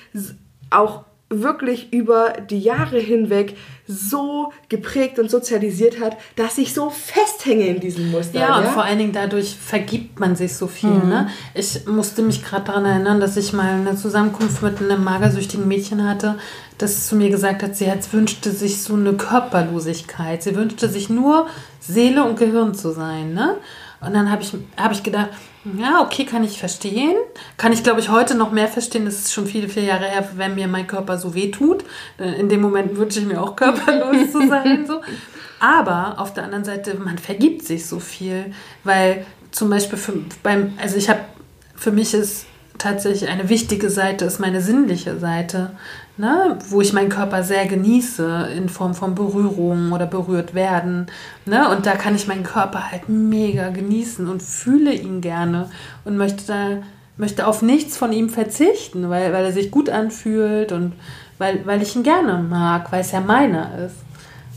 auch wirklich über die Jahre hinweg so geprägt und sozialisiert hat, dass ich so festhänge in diesem Muster. Ja, ja? Und vor allen Dingen dadurch vergibt man sich so viel. Mhm. Ne? Ich musste mich gerade daran erinnern, dass ich mal eine Zusammenkunft mit einem magersüchtigen Mädchen hatte, das zu mir gesagt hat, sie hat, wünschte sich so eine Körperlosigkeit. Sie wünschte sich nur Seele und Gehirn zu sein. Ne? Und dann habe ich, hab ich gedacht, ja, okay, kann ich verstehen. Kann ich, glaube ich, heute noch mehr verstehen. Das ist schon viele, viele Jahre her, wenn mir mein Körper so weh tut. In dem Moment wünsche ich mir auch, körperlos zu sein. So. Aber auf der anderen Seite, man vergibt sich so viel. Weil zum Beispiel, für, beim, also ich habe, für mich ist tatsächlich eine wichtige Seite, ist meine sinnliche Seite. Ne? Wo ich meinen Körper sehr genieße in Form von Berührungen oder berührt werden. Ne? Und da kann ich meinen Körper halt mega genießen und fühle ihn gerne und möchte, da, möchte auf nichts von ihm verzichten, weil, weil er sich gut anfühlt und weil, weil ich ihn gerne mag, weil es ja meiner ist.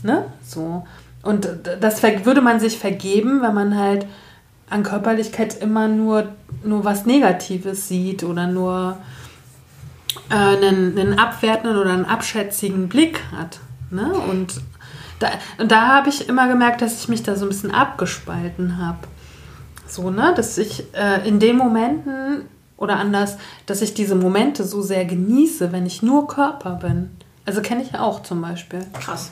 Ne? So. Und das würde man sich vergeben, wenn man halt an Körperlichkeit immer nur, nur was Negatives sieht oder nur einen, einen abwertenden oder einen abschätzigen Blick hat. Ne? Und da, da habe ich immer gemerkt, dass ich mich da so ein bisschen abgespalten habe. So, ne? Dass ich äh, in den Momenten oder anders, dass ich diese Momente so sehr genieße, wenn ich nur Körper bin. Also kenne ich ja auch zum Beispiel. Krass.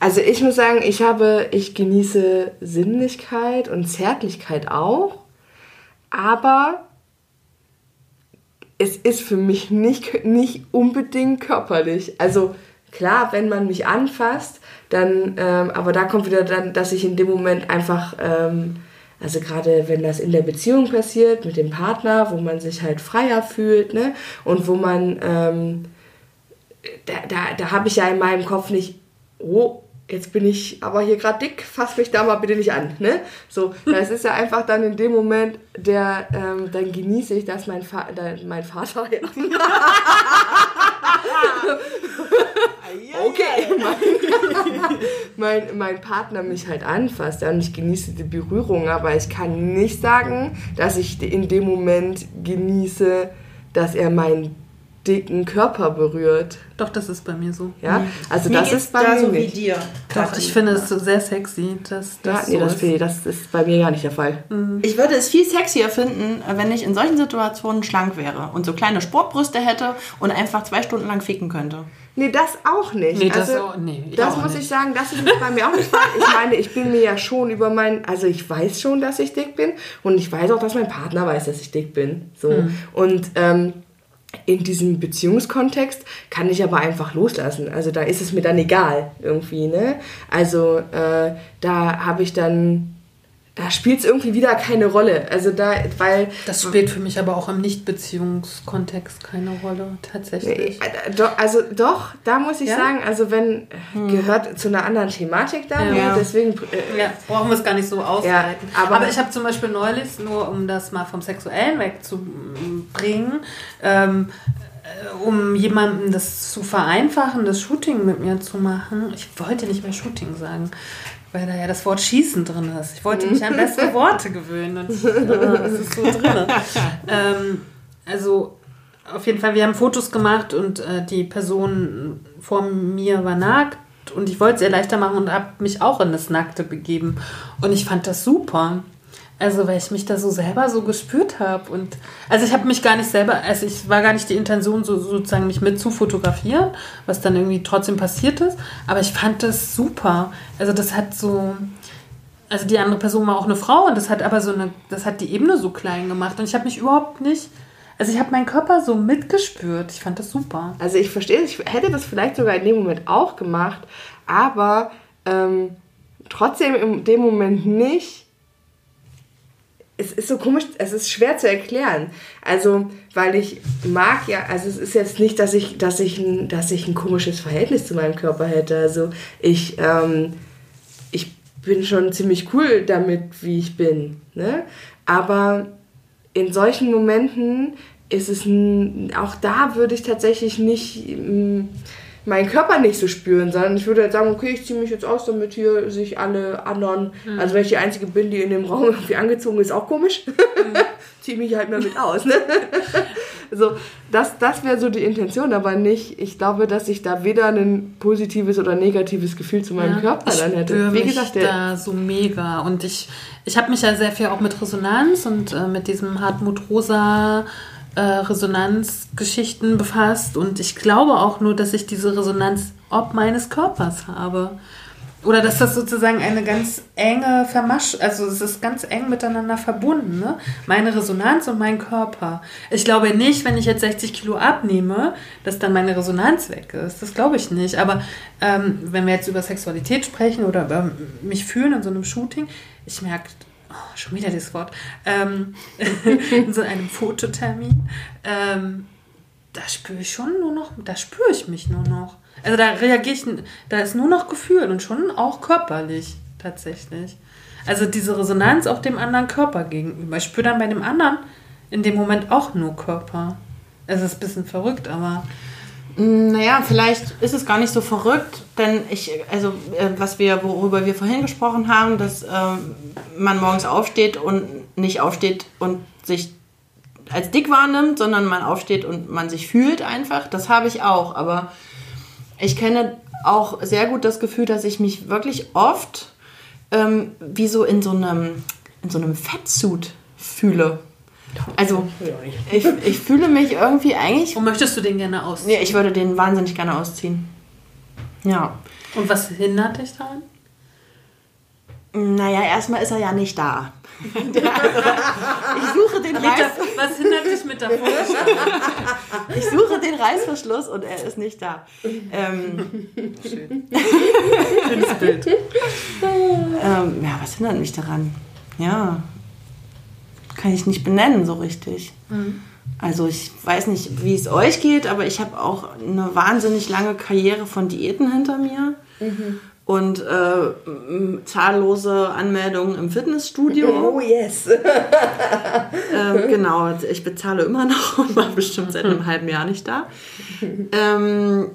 Also ich muss sagen, ich habe, ich genieße Sinnlichkeit und Zärtlichkeit auch, aber es ist für mich nicht, nicht unbedingt körperlich. Also klar, wenn man mich anfasst, dann, ähm, aber da kommt wieder dann, dass ich in dem Moment einfach, ähm, also gerade wenn das in der Beziehung passiert mit dem Partner, wo man sich halt freier fühlt, ne, und wo man, ähm, da, da, da habe ich ja in meinem Kopf nicht, oh, jetzt bin ich aber hier gerade dick, fass mich da mal bitte nicht an, ne? So, das ist ja einfach dann in dem Moment, der, ähm, dann genieße ich, dass mein, Fa- der, mein Vater... Ja. Okay, mein, mein, mein Partner mich halt anfasst und ich genieße die Berührung, aber ich kann nicht sagen, dass ich in dem Moment genieße, dass er meinen dicken Körper berührt. Doch, das ist bei mir so. Ja, also mir das ist bei da mir so nicht. Wie dir. Doch, ich finde es so sehr sexy, dass das ja, nee, so das, ist. Das ist bei mir gar nicht der Fall. Mhm. Ich würde es viel sexier finden, wenn ich in solchen Situationen schlank wäre und so kleine Sportbrüste hätte und einfach zwei Stunden lang ficken könnte. Nee, das auch nicht. Nee, das, also, auch, nee, ich das auch muss nicht. Ich sagen, das ist bei mir auch nicht. Ich meine, ich bin mir ja schon über meinen, also ich weiß schon, dass ich dick bin und ich weiß auch, dass mein Partner weiß, dass ich dick bin. So. Mhm. Und ähm, in diesem Beziehungskontext kann ich aber einfach loslassen. Also da ist es mir dann egal irgendwie. Ne? Also äh, da habe ich dann, da spielt es irgendwie wieder keine Rolle. Also da, weil das spielt für mich aber auch im Nicht-Beziehungskontext keine Rolle, tatsächlich. Also doch, da muss ich ja? sagen, also wenn, hm. gehört zu einer anderen Thematik da, ja. deswegen... Äh, ja, brauchen wir es gar nicht so ausbreiten. Ja, aber, aber ich habe zum Beispiel neulich, nur um das mal vom Sexuellen wegzubringen, ähm, um jemandem das zu vereinfachen, das Shooting mit mir zu machen, ich wollte nicht mehr Shooting sagen, weil da ja das Wort Schießen drin ist. Ich wollte mich an bessere Worte gewöhnen. Und, äh, es ist so drin. Ähm, also auf jeden Fall, wir haben Fotos gemacht und äh, die Person vor mir war nackt und ich wollte es ihr leichter machen und habe mich auch in das Nackte begeben. Und ich fand das super. Also, weil ich mich da so selber so gespürt habe. Und also ich habe mich gar nicht selber, also ich war gar nicht die Intention, so sozusagen mich mit zu fotografieren, was dann irgendwie trotzdem passiert ist. Aber ich fand das super. Also das hat so, also die andere Person war auch eine Frau und das hat aber so eine, das hat die Ebene so klein gemacht. Und ich habe mich überhaupt nicht, also ich habe meinen Körper so mitgespürt. Ich fand das super. Also ich verstehe, ich hätte das vielleicht sogar in dem Moment auch gemacht, aber ähm, trotzdem in dem Moment nicht. Es ist so komisch, es ist schwer zu erklären. Also, weil ich mag ja, also es ist jetzt nicht, dass ich, dass ich, ein, dass ich ein komisches Verhältnis zu meinem Körper hätte. Also ich, ähm, ich bin schon ziemlich cool damit, wie ich bin. Ne? Aber in solchen Momenten ist es, ein, auch da würde ich tatsächlich nicht... M- meinen Körper nicht so spüren, sondern ich würde halt sagen, okay, ich ziehe mich jetzt aus, damit hier sich alle anderen, mhm. also wenn ich die Einzige bin, die in dem Raum irgendwie angezogen ist, auch komisch, mhm. ziehe mich halt mal mit aus. Ne? So, das das wäre so die Intention, aber nicht, ich glaube, dass ich da weder ein positives oder negatives Gefühl zu meinem ja, Körper dann hätte. Wie gesagt, ich da so mega und ich, ich habe mich ja sehr viel auch mit Resonanz und äh, mit diesem Hartmut Rosa Resonanzgeschichten befasst und ich glaube auch nur, dass ich diese Resonanz ob meines Körpers habe. Oder dass das sozusagen eine ganz enge Vermasch, also es ist ganz eng miteinander verbunden, ne? Meine Resonanz und mein Körper. Ich glaube nicht, wenn ich jetzt sechzig Kilo abnehme, dass dann meine Resonanz weg ist. Das glaube ich nicht. Aber ähm, wenn wir jetzt über Sexualität sprechen oder über mich fühlen in so einem Shooting, ich merke, oh, schon wieder dieses Wort, ähm, in so einem Fototermin, ähm, da spüre ich schon nur noch, da spüre ich mich nur noch. Also da reagiere ich, da ist nur noch Gefühl und schon auch körperlich tatsächlich. Also diese Resonanz auch dem anderen Körper gegenüber. Ich spüre dann bei dem anderen in dem Moment auch nur Körper. Es ist ein bisschen verrückt, aber... Naja, vielleicht ist es gar nicht so verrückt, denn ich, also was wir, worüber wir vorhin gesprochen haben, dass äh, man morgens aufsteht und nicht aufsteht und sich als dick wahrnimmt, sondern man aufsteht und man sich fühlt einfach, das habe ich auch, aber ich kenne auch sehr gut das Gefühl, dass ich mich wirklich oft ähm, wie so in so einem, in so einem Fettsuit fühle. Also, ich, ich fühle mich irgendwie eigentlich... Und möchtest du den gerne ausziehen? Ja, ich würde den wahnsinnig gerne ausziehen. Ja. Und was hindert dich daran? Naja, erstmal ist er ja nicht da. Der andere, ich suche den Reiß... Was hindert dich mit der Vorstellung? Ich suche den Reißverschluss und er ist nicht da. Ähm, Schön. Schönes Bild. Ähm, ja, was hindert mich daran? Ja... kann ich nicht benennen so richtig. Mhm. Also ich weiß nicht, wie es euch geht, aber ich habe auch eine wahnsinnig lange Karriere von Diäten hinter mir mhm. und äh, zahllose Anmeldungen im Fitnessstudio. Oh yes! ähm, genau, ich bezahle immer noch und war bestimmt seit einem halben Jahr nicht da. Ähm,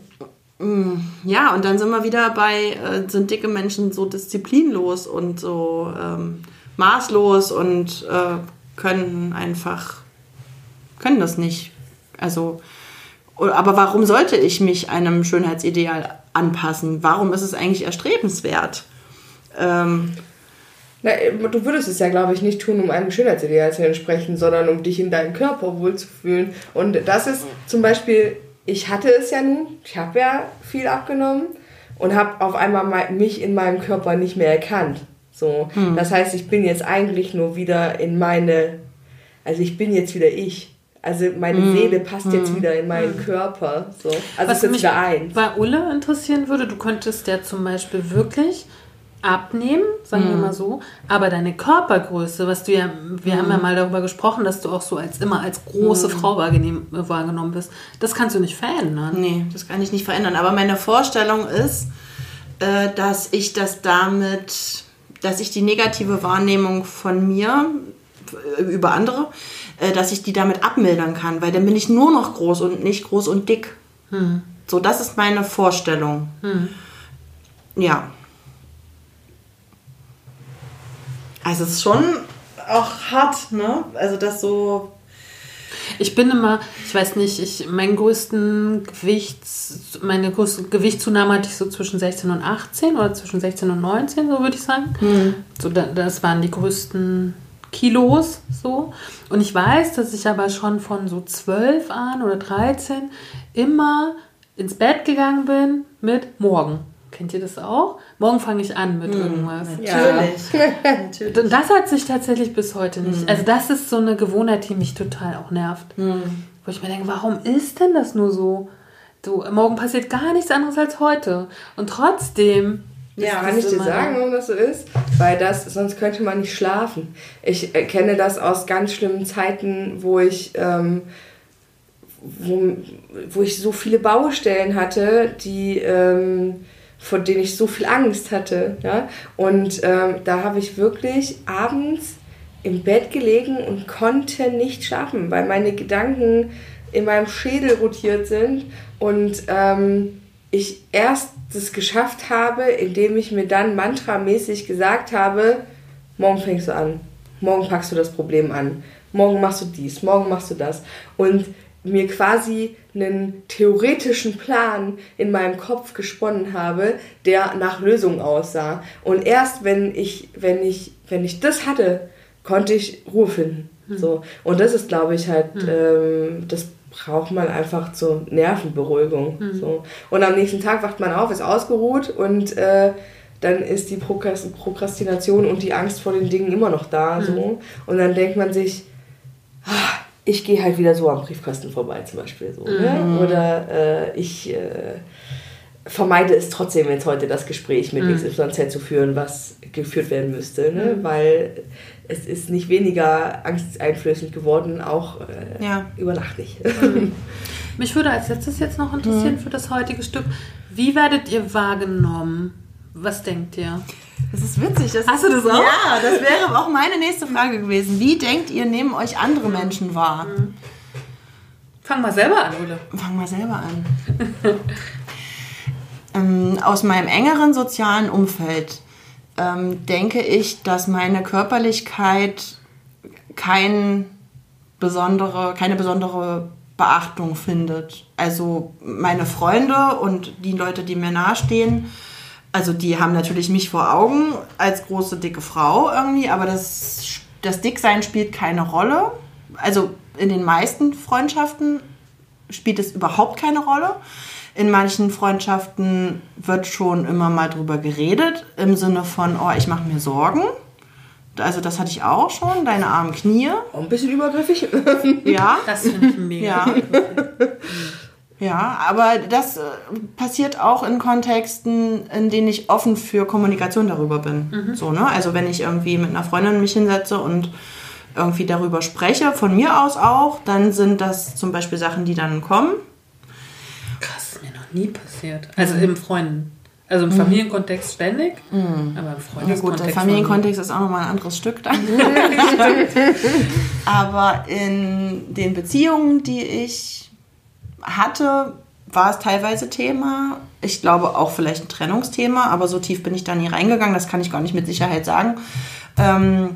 ja, und dann sind wir wieder bei, äh, sind dicke Menschen so disziplinlos und so ähm, maßlos und äh, können einfach, können das nicht. Also Aber warum sollte ich mich einem Schönheitsideal anpassen? Warum ist es eigentlich erstrebenswert? Ähm, Na, du würdest es ja, glaube ich, nicht tun, um einem Schönheitsideal zu entsprechen, sondern um dich in deinem Körper wohlzufühlen. Und das ist zum Beispiel, ich hatte es ja nun, ich habe ja viel abgenommen und habe auf einmal mein, mich in meinem Körper nicht mehr erkannt. So, hm. Das heißt, ich bin jetzt eigentlich nur wieder in meine, also ich bin jetzt wieder ich. Also meine hm. Seele passt hm. jetzt wieder in meinen hm. Körper. So. Also was es ist mich wieder eins. Bei Ulle interessieren würde, du könntest ja zum Beispiel wirklich abnehmen, sagen hm. wir mal so, aber deine Körpergröße, was du ja, wir hm. haben ja mal darüber gesprochen, dass du auch so als immer als große hm. Frau wahrgenommen wirst, das kannst du nicht verändern. Nee, das kann ich nicht verändern, aber meine Vorstellung ist, dass ich das damit, dass ich die negative Wahrnehmung von mir über andere, dass ich die damit abmildern kann, weil dann bin ich nur noch groß und nicht groß und dick. Hm. So, das ist meine Vorstellung. Hm. Ja. Also es ist schon auch hart, ne? Also das so... Ich bin immer, ich weiß nicht, ich, meinen größten Gewichts, meine größte Gewichtszunahme hatte ich so zwischen sechzehn und achtzehn oder zwischen sechzehn und neunzehn, so würde ich sagen. Hm. So, das waren die größten Kilos, so. Und ich weiß, dass ich aber schon von so zwölf an oder dreizehn immer ins Bett gegangen bin mit morgen. Kennt ihr das auch? Morgen fange ich an mit mm, irgendwas. Natürlich. Und das hat sich tatsächlich bis heute nicht. Mm. Also das ist so eine Gewohnheit, die mich total auch nervt. Mm. Wo ich mir denke, warum ist denn das nur so? Du, morgen passiert gar nichts anderes als heute. Und trotzdem... Ja, kann ich dir sagen, warum das so ist? Weil das, sonst könnte man nicht schlafen. Ich äh, kenne das aus ganz schlimmen Zeiten, wo ich, ähm, wo, wo ich so viele Baustellen hatte, die, ähm, vor denen ich so viel Angst hatte. Ja? Und ähm, da habe ich wirklich abends im Bett gelegen und konnte nicht schlafen, weil meine Gedanken in meinem Schädel rotiert sind und ähm, ich erst das geschafft habe, indem ich mir dann mantramäßig gesagt habe, morgen fängst du an, morgen packst du das Problem an, morgen machst du dies, morgen machst du das. Und mir quasi einen theoretischen Plan in meinem Kopf gesponnen habe, der nach Lösung aussah. Und erst wenn ich, wenn ich, wenn ich das hatte, konnte ich Ruhe finden. Hm. So. Und das ist, glaube ich, halt hm. ähm, das braucht man einfach zur Nervenberuhigung. Mhm. So. Und am nächsten Tag wacht man auf, ist ausgeruht und äh, dann ist die Prokrastination und die Angst vor den Dingen immer noch da. Mhm. So. Und dann denkt man sich, ah, ich gehe halt wieder so am Briefkasten vorbei zum Beispiel. So, mhm. ne? Oder äh, ich äh, vermeide es trotzdem jetzt heute, das Gespräch mit mhm. X Y Z zu führen, was geführt werden müsste. Ne? Mhm. Weil... es ist nicht weniger angsteinflößend geworden, auch äh, ja. über Nacht nicht. Mich würde als letztes jetzt noch interessieren mhm. für das heutige Stück, wie werdet ihr wahrgenommen? Was denkt ihr? Das ist witzig. Das Hast du das auch? Ja, das wäre auch meine nächste Frage gewesen. Wie denkt ihr, nehmen euch andere Menschen wahr? Mhm. Fang mal selber an, Ole. Fang mal selber an. ähm, aus meinem engeren sozialen Umfeld Ähm, denke ich, dass meine Körperlichkeit kein besondere, keine besondere Beachtung findet. Also meine Freunde und die Leute, die mir nahestehen, also die haben natürlich mich vor Augen als große, dicke Frau irgendwie, aber das, das Dicksein spielt keine Rolle. Also in den meisten Freundschaften spielt es überhaupt keine Rolle. In manchen Freundschaften wird schon immer mal drüber geredet, im Sinne von, oh, ich mache mir Sorgen. Also das hatte ich auch schon, deine armen Knie. Oh, ein bisschen übergriffig. Ja. Das finde ich mega. Ja. Ja, aber das passiert auch in Kontexten, in denen ich offen für Kommunikation darüber bin. Mhm. So, ne? Also wenn ich irgendwie mit einer Freundin mich hinsetze und irgendwie darüber spreche, von mir aus auch, dann sind das zum Beispiel Sachen, die dann kommen. Nie passiert. Also im Freunden. Also im mhm. Familienkontext ständig, mhm. aber im Freundeskontext. Ja gut, der Familienkontext ist auch nochmal ein anderes Stück dann. Aber in den Beziehungen, die ich hatte, war es teilweise Thema. Ich glaube auch vielleicht ein Trennungsthema, aber so tief bin ich da nie reingegangen. Das kann ich gar nicht mit Sicherheit sagen. Ähm,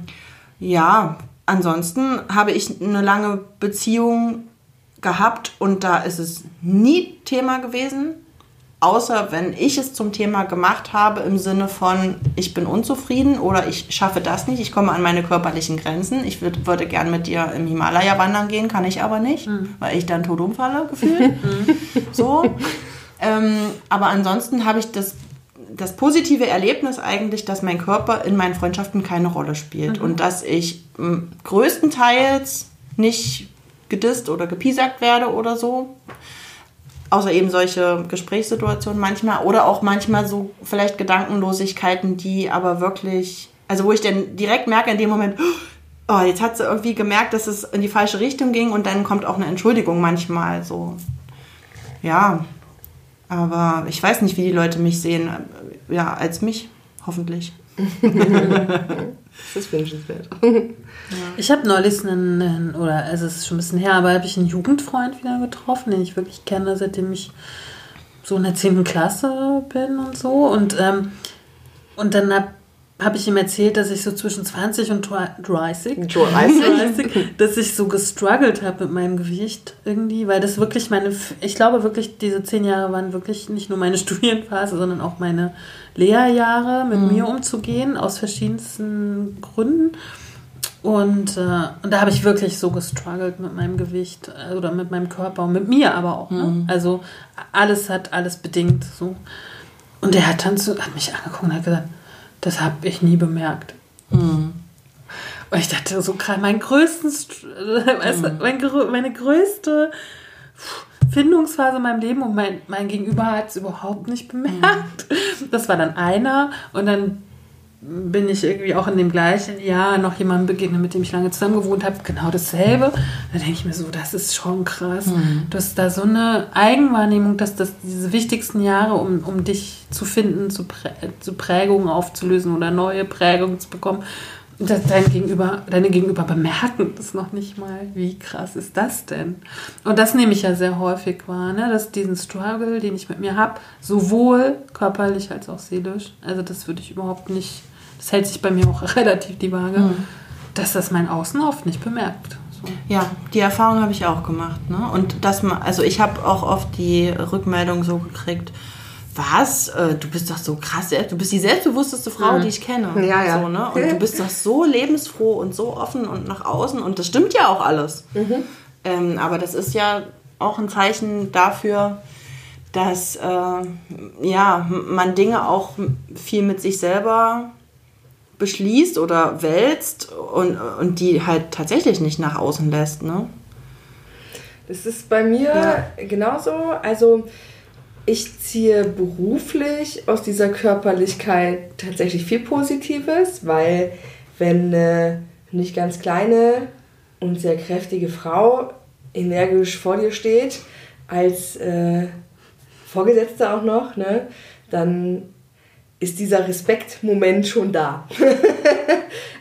ja, ansonsten habe ich eine lange Beziehung gehabt und da ist es nie Thema gewesen, außer wenn ich es zum Thema gemacht habe im Sinne von, ich bin unzufrieden oder ich schaffe das nicht, ich komme an meine körperlichen Grenzen, ich würd, würde gern mit dir im Himalaya wandern gehen, kann ich aber nicht, mhm. weil ich dann tot umfalle, gefühlt. Mhm. So. ähm, aber ansonsten habe ich das das positive Erlebnis eigentlich, dass mein Körper in meinen Freundschaften keine Rolle spielt mhm. und dass ich m, größtenteils nicht gedisst oder gepiesackt werde oder so, außer eben solche Gesprächssituationen manchmal oder auch manchmal so vielleicht Gedankenlosigkeiten, die aber wirklich, also wo ich dann direkt merke in dem Moment, oh, jetzt hat sie irgendwie gemerkt, dass es in die falsche Richtung ging und dann kommt auch eine Entschuldigung manchmal so, ja. Aber ich weiß nicht, wie die Leute mich sehen. Ja, als mich, hoffentlich. Das ist wünschenswert. Ich habe neulich einen, oder also es ist schon ein bisschen her, aber habe ich einen Jugendfreund wieder getroffen, den ich wirklich kenne, seitdem ich so in der zehnten Klasse bin und so. Und, ähm, und dann habe hab ich ihm erzählt, dass ich so zwischen zwanzig und dreißig, dreißig. dreißig dass ich so gestruggelt habe mit meinem Gewicht irgendwie, weil das wirklich meine, ich glaube wirklich, diese zehn Jahre waren wirklich nicht nur meine Studienphase, sondern auch meine Lehrjahre, mit mhm. mir umzugehen, aus verschiedensten Gründen. Und, äh, und da habe ich wirklich so gestruggelt mit meinem Gewicht oder mit meinem Körper und mit mir aber auch. Mhm. Ne? Also alles hat alles bedingt. So. Und er hat dann so, hat mich angeguckt und hat gesagt, das habe ich nie bemerkt. Mhm. Und ich dachte so, mein größten, weißt du, mein, meine größte Findungsphase in meinem Leben und mein, mein Gegenüber hat es überhaupt nicht bemerkt. Mhm. Das war dann einer und dann bin ich irgendwie auch in dem gleichen Jahr noch jemandem begegnet, mit dem ich lange zusammen gewohnt habe, genau dasselbe. Da denke ich mir so, das ist schon krass. Mhm. Du hast da so eine Eigenwahrnehmung, dass das diese wichtigsten Jahre, um, um dich zu finden, zu, prä- zu Prägungen aufzulösen oder neue Prägungen zu bekommen, dass dein Gegenüber, deine Gegenüber bemerken das noch nicht mal. Wie krass ist das denn? Und das nehme ich ja sehr häufig wahr, ne? Dass diesen Struggle, den ich mit mir habe, sowohl körperlich als auch seelisch, also das würde ich überhaupt nicht, das hält sich bei mir auch relativ die Waage, mhm. dass das mein Außen oft nicht bemerkt. So. Ja, die Erfahrung habe ich auch gemacht, ne? Und das, also ich habe auch oft die Rückmeldung so gekriegt, was? Du bist doch so krass, du bist die selbstbewussteste Frau, die ich kenne. Ja, ja. So, ne? Und du bist doch so lebensfroh und so offen und nach außen und das stimmt ja auch alles. Mhm. Ähm, aber das ist ja auch ein Zeichen dafür, dass äh, ja, man Dinge auch viel mit sich selber beschließt oder wälzt und, und die halt tatsächlich nicht nach außen lässt. Ne? Das ist bei mir ja. genauso, also ich ziehe beruflich aus dieser Körperlichkeit tatsächlich viel Positives, weil wenn eine nicht ganz kleine und sehr kräftige Frau energisch vor dir steht, als äh, Vorgesetzte auch noch, ne, dann ist dieser Respektmoment schon da.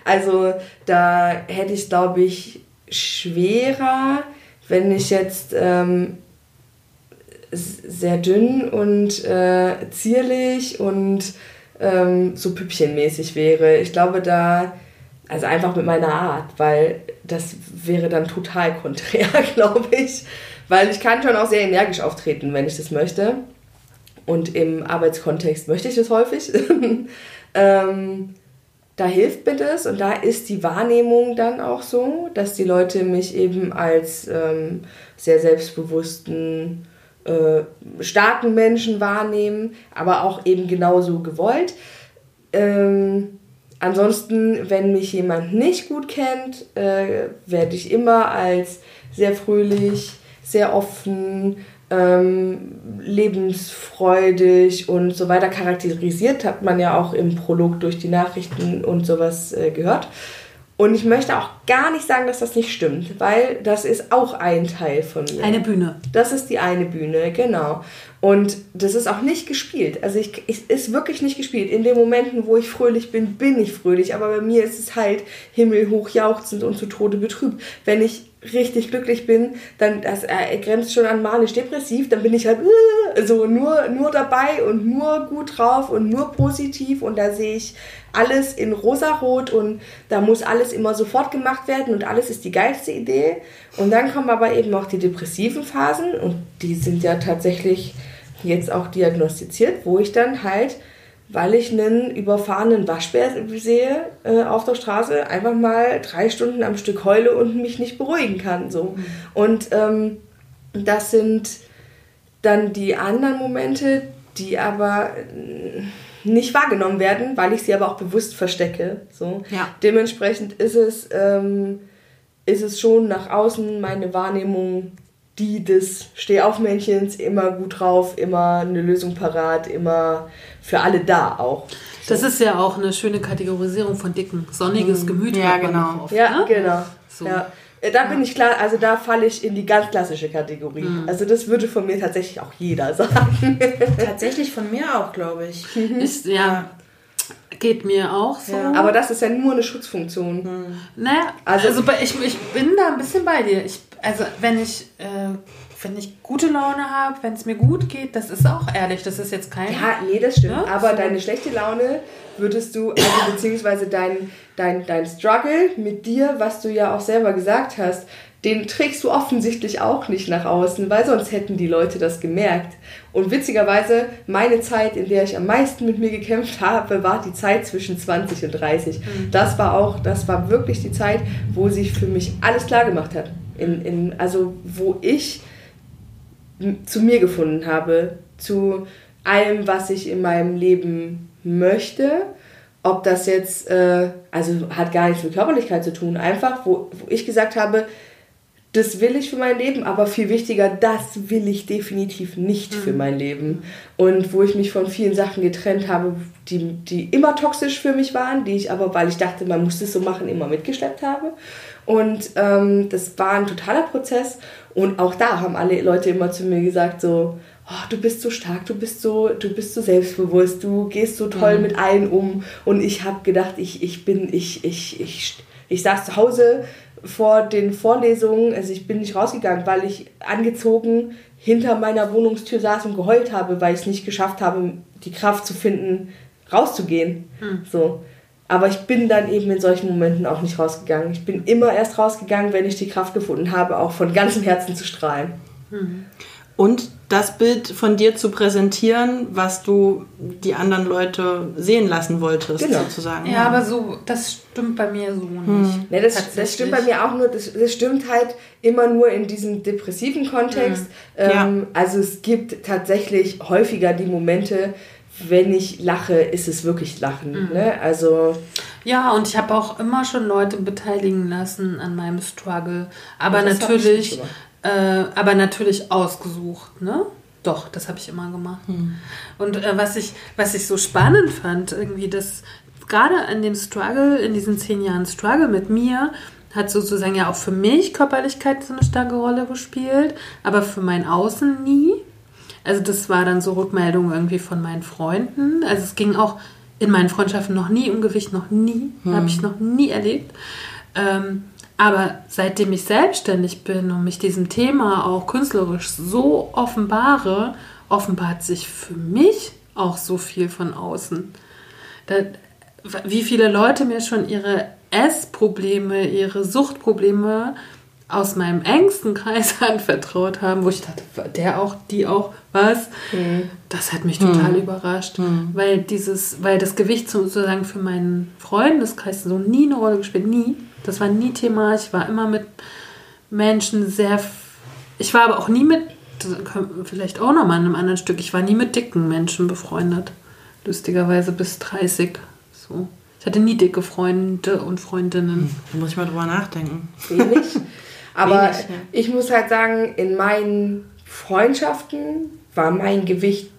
Also da hätte ich, glaube ich, schwerer, wenn ich jetzt Ähm, sehr dünn und äh, zierlich und ähm, so püppchenmäßig wäre. Ich glaube da, also einfach mit meiner Art, weil das wäre dann total konträr, glaube ich. Weil ich kann schon auch sehr energisch auftreten, wenn ich das möchte. Und im Arbeitskontext möchte ich das häufig. ähm, da hilft mir das und da ist die Wahrnehmung dann auch so, dass die Leute mich eben als ähm, sehr selbstbewussten starken Menschen wahrnehmen, aber auch eben genauso gewollt. Ähm, ansonsten, wenn mich jemand nicht gut kennt, äh, werde ich immer als sehr fröhlich, sehr offen, ähm, lebensfreudig und so weiter charakterisiert. Hat man ja auch im Prolog durch die Nachrichten und sowas äh, gehört. Und ich möchte auch gar nicht sagen, dass das nicht stimmt, weil das ist auch ein Teil von mir. Eine Bühne. Das ist die eine Bühne, genau. Und das ist auch nicht gespielt. Also ich, es ist wirklich nicht gespielt. In den Momenten, wo ich fröhlich bin, bin ich fröhlich. Aber bei mir ist es halt himmelhoch jauchzend und zu Tode betrübt. Wenn ich richtig glücklich bin, dann das, äh, grenzt schon an manisch-depressiv, dann bin ich halt äh, so nur, nur dabei und nur gut drauf und nur positiv und da sehe ich alles in rosarot und da muss alles immer sofort gemacht werden und alles ist die geilste Idee. Und dann kommen aber eben auch die depressiven Phasen und die sind ja tatsächlich jetzt auch diagnostiziert, wo ich dann halt, weil ich einen überfahrenen Waschbär sehe äh, auf der Straße, einfach mal drei Stunden am Stück heule und mich nicht beruhigen kann. So. Und ähm, das sind dann die anderen Momente, die aber nicht wahrgenommen werden, weil ich sie aber auch bewusst verstecke. So. Ja. Dementsprechend ist es, ähm, ist es schon nach außen meine Wahrnehmung, die des Stehaufmännchens, immer gut drauf, immer eine Lösung parat, immer für alle da auch. So. Das ist ja auch eine schöne Kategorisierung von Dicken. Sonniges Gemüt. Ja, genau. Oft, ja, ne? Genau. So. Ja. Da bin ich klar, also da falle ich in die ganz klassische Kategorie. Mhm. Also das würde von mir tatsächlich auch jeder sagen. Tatsächlich von mir auch, glaube ich. Ist, ja. ja. Geht mir auch so. Ja. Aber das ist ja nur eine Schutzfunktion. Hm. Naja, also, also ich, ich bin da ein bisschen bei dir. Ich, also wenn ich, äh, wenn ich gute Laune habe, wenn es mir gut geht, das ist auch ehrlich, das ist jetzt kein... Ja, nee, das stimmt. Ja? Aber so. Deine schlechte Laune würdest du, also beziehungsweise dein, dein, dein Struggle mit dir, was du ja auch selber gesagt hast, den trägst du offensichtlich auch nicht nach außen, weil sonst hätten die Leute das gemerkt. Und witzigerweise, meine Zeit, in der ich am meisten mit mir gekämpft habe, war die Zeit zwischen zwanzig und dreißig. Mhm. Das war auch, das war wirklich die Zeit, wo sich für mich alles klar gemacht hat. In, in, also wo ich zu mir gefunden habe, zu allem, was ich in meinem Leben möchte. Ob das jetzt, äh, also hat gar nichts mit Körperlichkeit zu tun, einfach wo, wo ich gesagt habe, das will ich für mein Leben, aber viel wichtiger, das will ich definitiv nicht für mein Leben. Und wo ich mich von vielen Sachen getrennt habe, die, die immer toxisch für mich waren, die ich aber, weil ich dachte, man muss das so machen, immer mitgeschleppt habe. Und ähm, das war ein totaler Prozess. Und auch da haben alle Leute immer zu mir gesagt so, oh, du bist so stark, du bist so, du bist so selbstbewusst, du gehst so toll mit allen um. Und ich habe gedacht, ich, ich bin, ich, ich, ich, ich saß zu Hause vor den Vorlesungen, also ich bin nicht rausgegangen, weil ich angezogen hinter meiner Wohnungstür saß und geheult habe, weil ich es nicht geschafft habe, die Kraft zu finden, rauszugehen. Mhm. So. Aber ich bin dann eben in solchen Momenten auch nicht rausgegangen. Ich bin immer erst rausgegangen, wenn ich die Kraft gefunden habe, auch von ganzem Herzen zu strahlen. Mhm. Und das Bild von dir zu präsentieren, was du die anderen Leute sehen lassen wolltest, genau. Sozusagen. Ja, ja, aber so, das stimmt bei mir so nicht. Hm. Nee, das, das stimmt bei mir auch nur, das, das stimmt halt immer nur in diesem depressiven Kontext. Hm. Ähm, ja. Also es gibt tatsächlich häufiger die Momente, wenn ich lache, ist es wirklich Lachen. Mhm. Ne? Also ja, und ich habe auch immer schon Leute beteiligen lassen an meinem Struggle. Aber natürlich... Äh, aber natürlich ausgesucht, ne? Doch, das habe ich immer gemacht. Hm. Und äh, was ich, was ich so spannend fand, irgendwie, dass gerade in dem Struggle, in diesen zehn Jahren Struggle mit mir, hat sozusagen ja auch für mich Körperlichkeit so eine starke Rolle gespielt, aber für mein Außen nie. Also das war dann so Rückmeldung irgendwie von meinen Freunden. Also es ging auch in meinen Freundschaften noch nie um Gewicht, noch nie, hm. habe ich noch nie erlebt. Ähm, Aber seitdem ich selbstständig bin und mich diesem Thema auch künstlerisch so offenbare, offenbart sich für mich auch so viel von außen. Da, wie viele Leute mir schon ihre Essprobleme, ihre Suchtprobleme aus meinem engsten Kreis anvertraut haben, wo ich dachte, der auch, die auch, was? Mhm. Das hat mich total mhm. überrascht, mhm. weil dieses, weil das Gewicht sozusagen für meinen Freundeskreis so nie eine Rolle gespielt, nie. Das war nie Thema. Ich war immer mit Menschen sehr... Ich war aber auch nie mit... Vielleicht auch nochmal in einem anderen Stück. Ich war nie mit dicken Menschen befreundet. Lustigerweise bis dreißig. So. Ich hatte nie dicke Freunde und Freundinnen. Da muss ich mal drüber nachdenken. Wenig. Aber Wenig, ja. Ich muss halt sagen, in meinen Freundschaften war mein Gewicht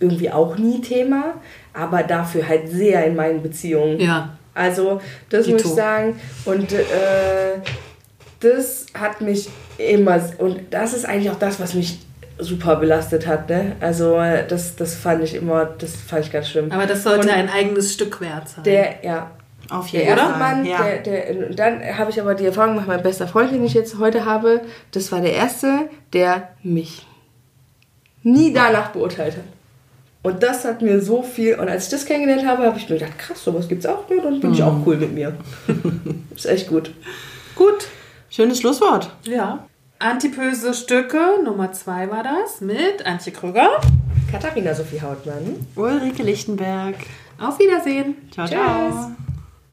irgendwie auch nie Thema. Aber dafür halt sehr in meinen Beziehungen. Ja. Also das Gito. Muss ich sagen und äh, das hat mich immer, und das ist eigentlich auch das, was mich super belastet hat, ne? Also das, das fand ich immer, das fand ich ganz schlimm. Aber das sollte und ein eigenes Stück wert sein. Der, ja. Auf jeden der erste Mann, ja. der, der, und dann habe ich aber die Erfahrung gemacht, mein bester Freund, den ich jetzt heute habe, das war der erste, der mich nie danach beurteilt hat. Und das hat mir so viel, und als ich das kennengelernt habe, habe ich mir gedacht, krass, sowas gibt's auch, ne? Dann bin mhm. ich auch cool mit mir. Ist echt gut. Gut. Schönes Schlusswort. Ja. Antipöse Stücke, Nummer zwei war das, mit Antje Krüger, Katharina-Sophie Hautmann, Ulrike Lichtenberg. Auf Wiedersehen. Ciao, ciao.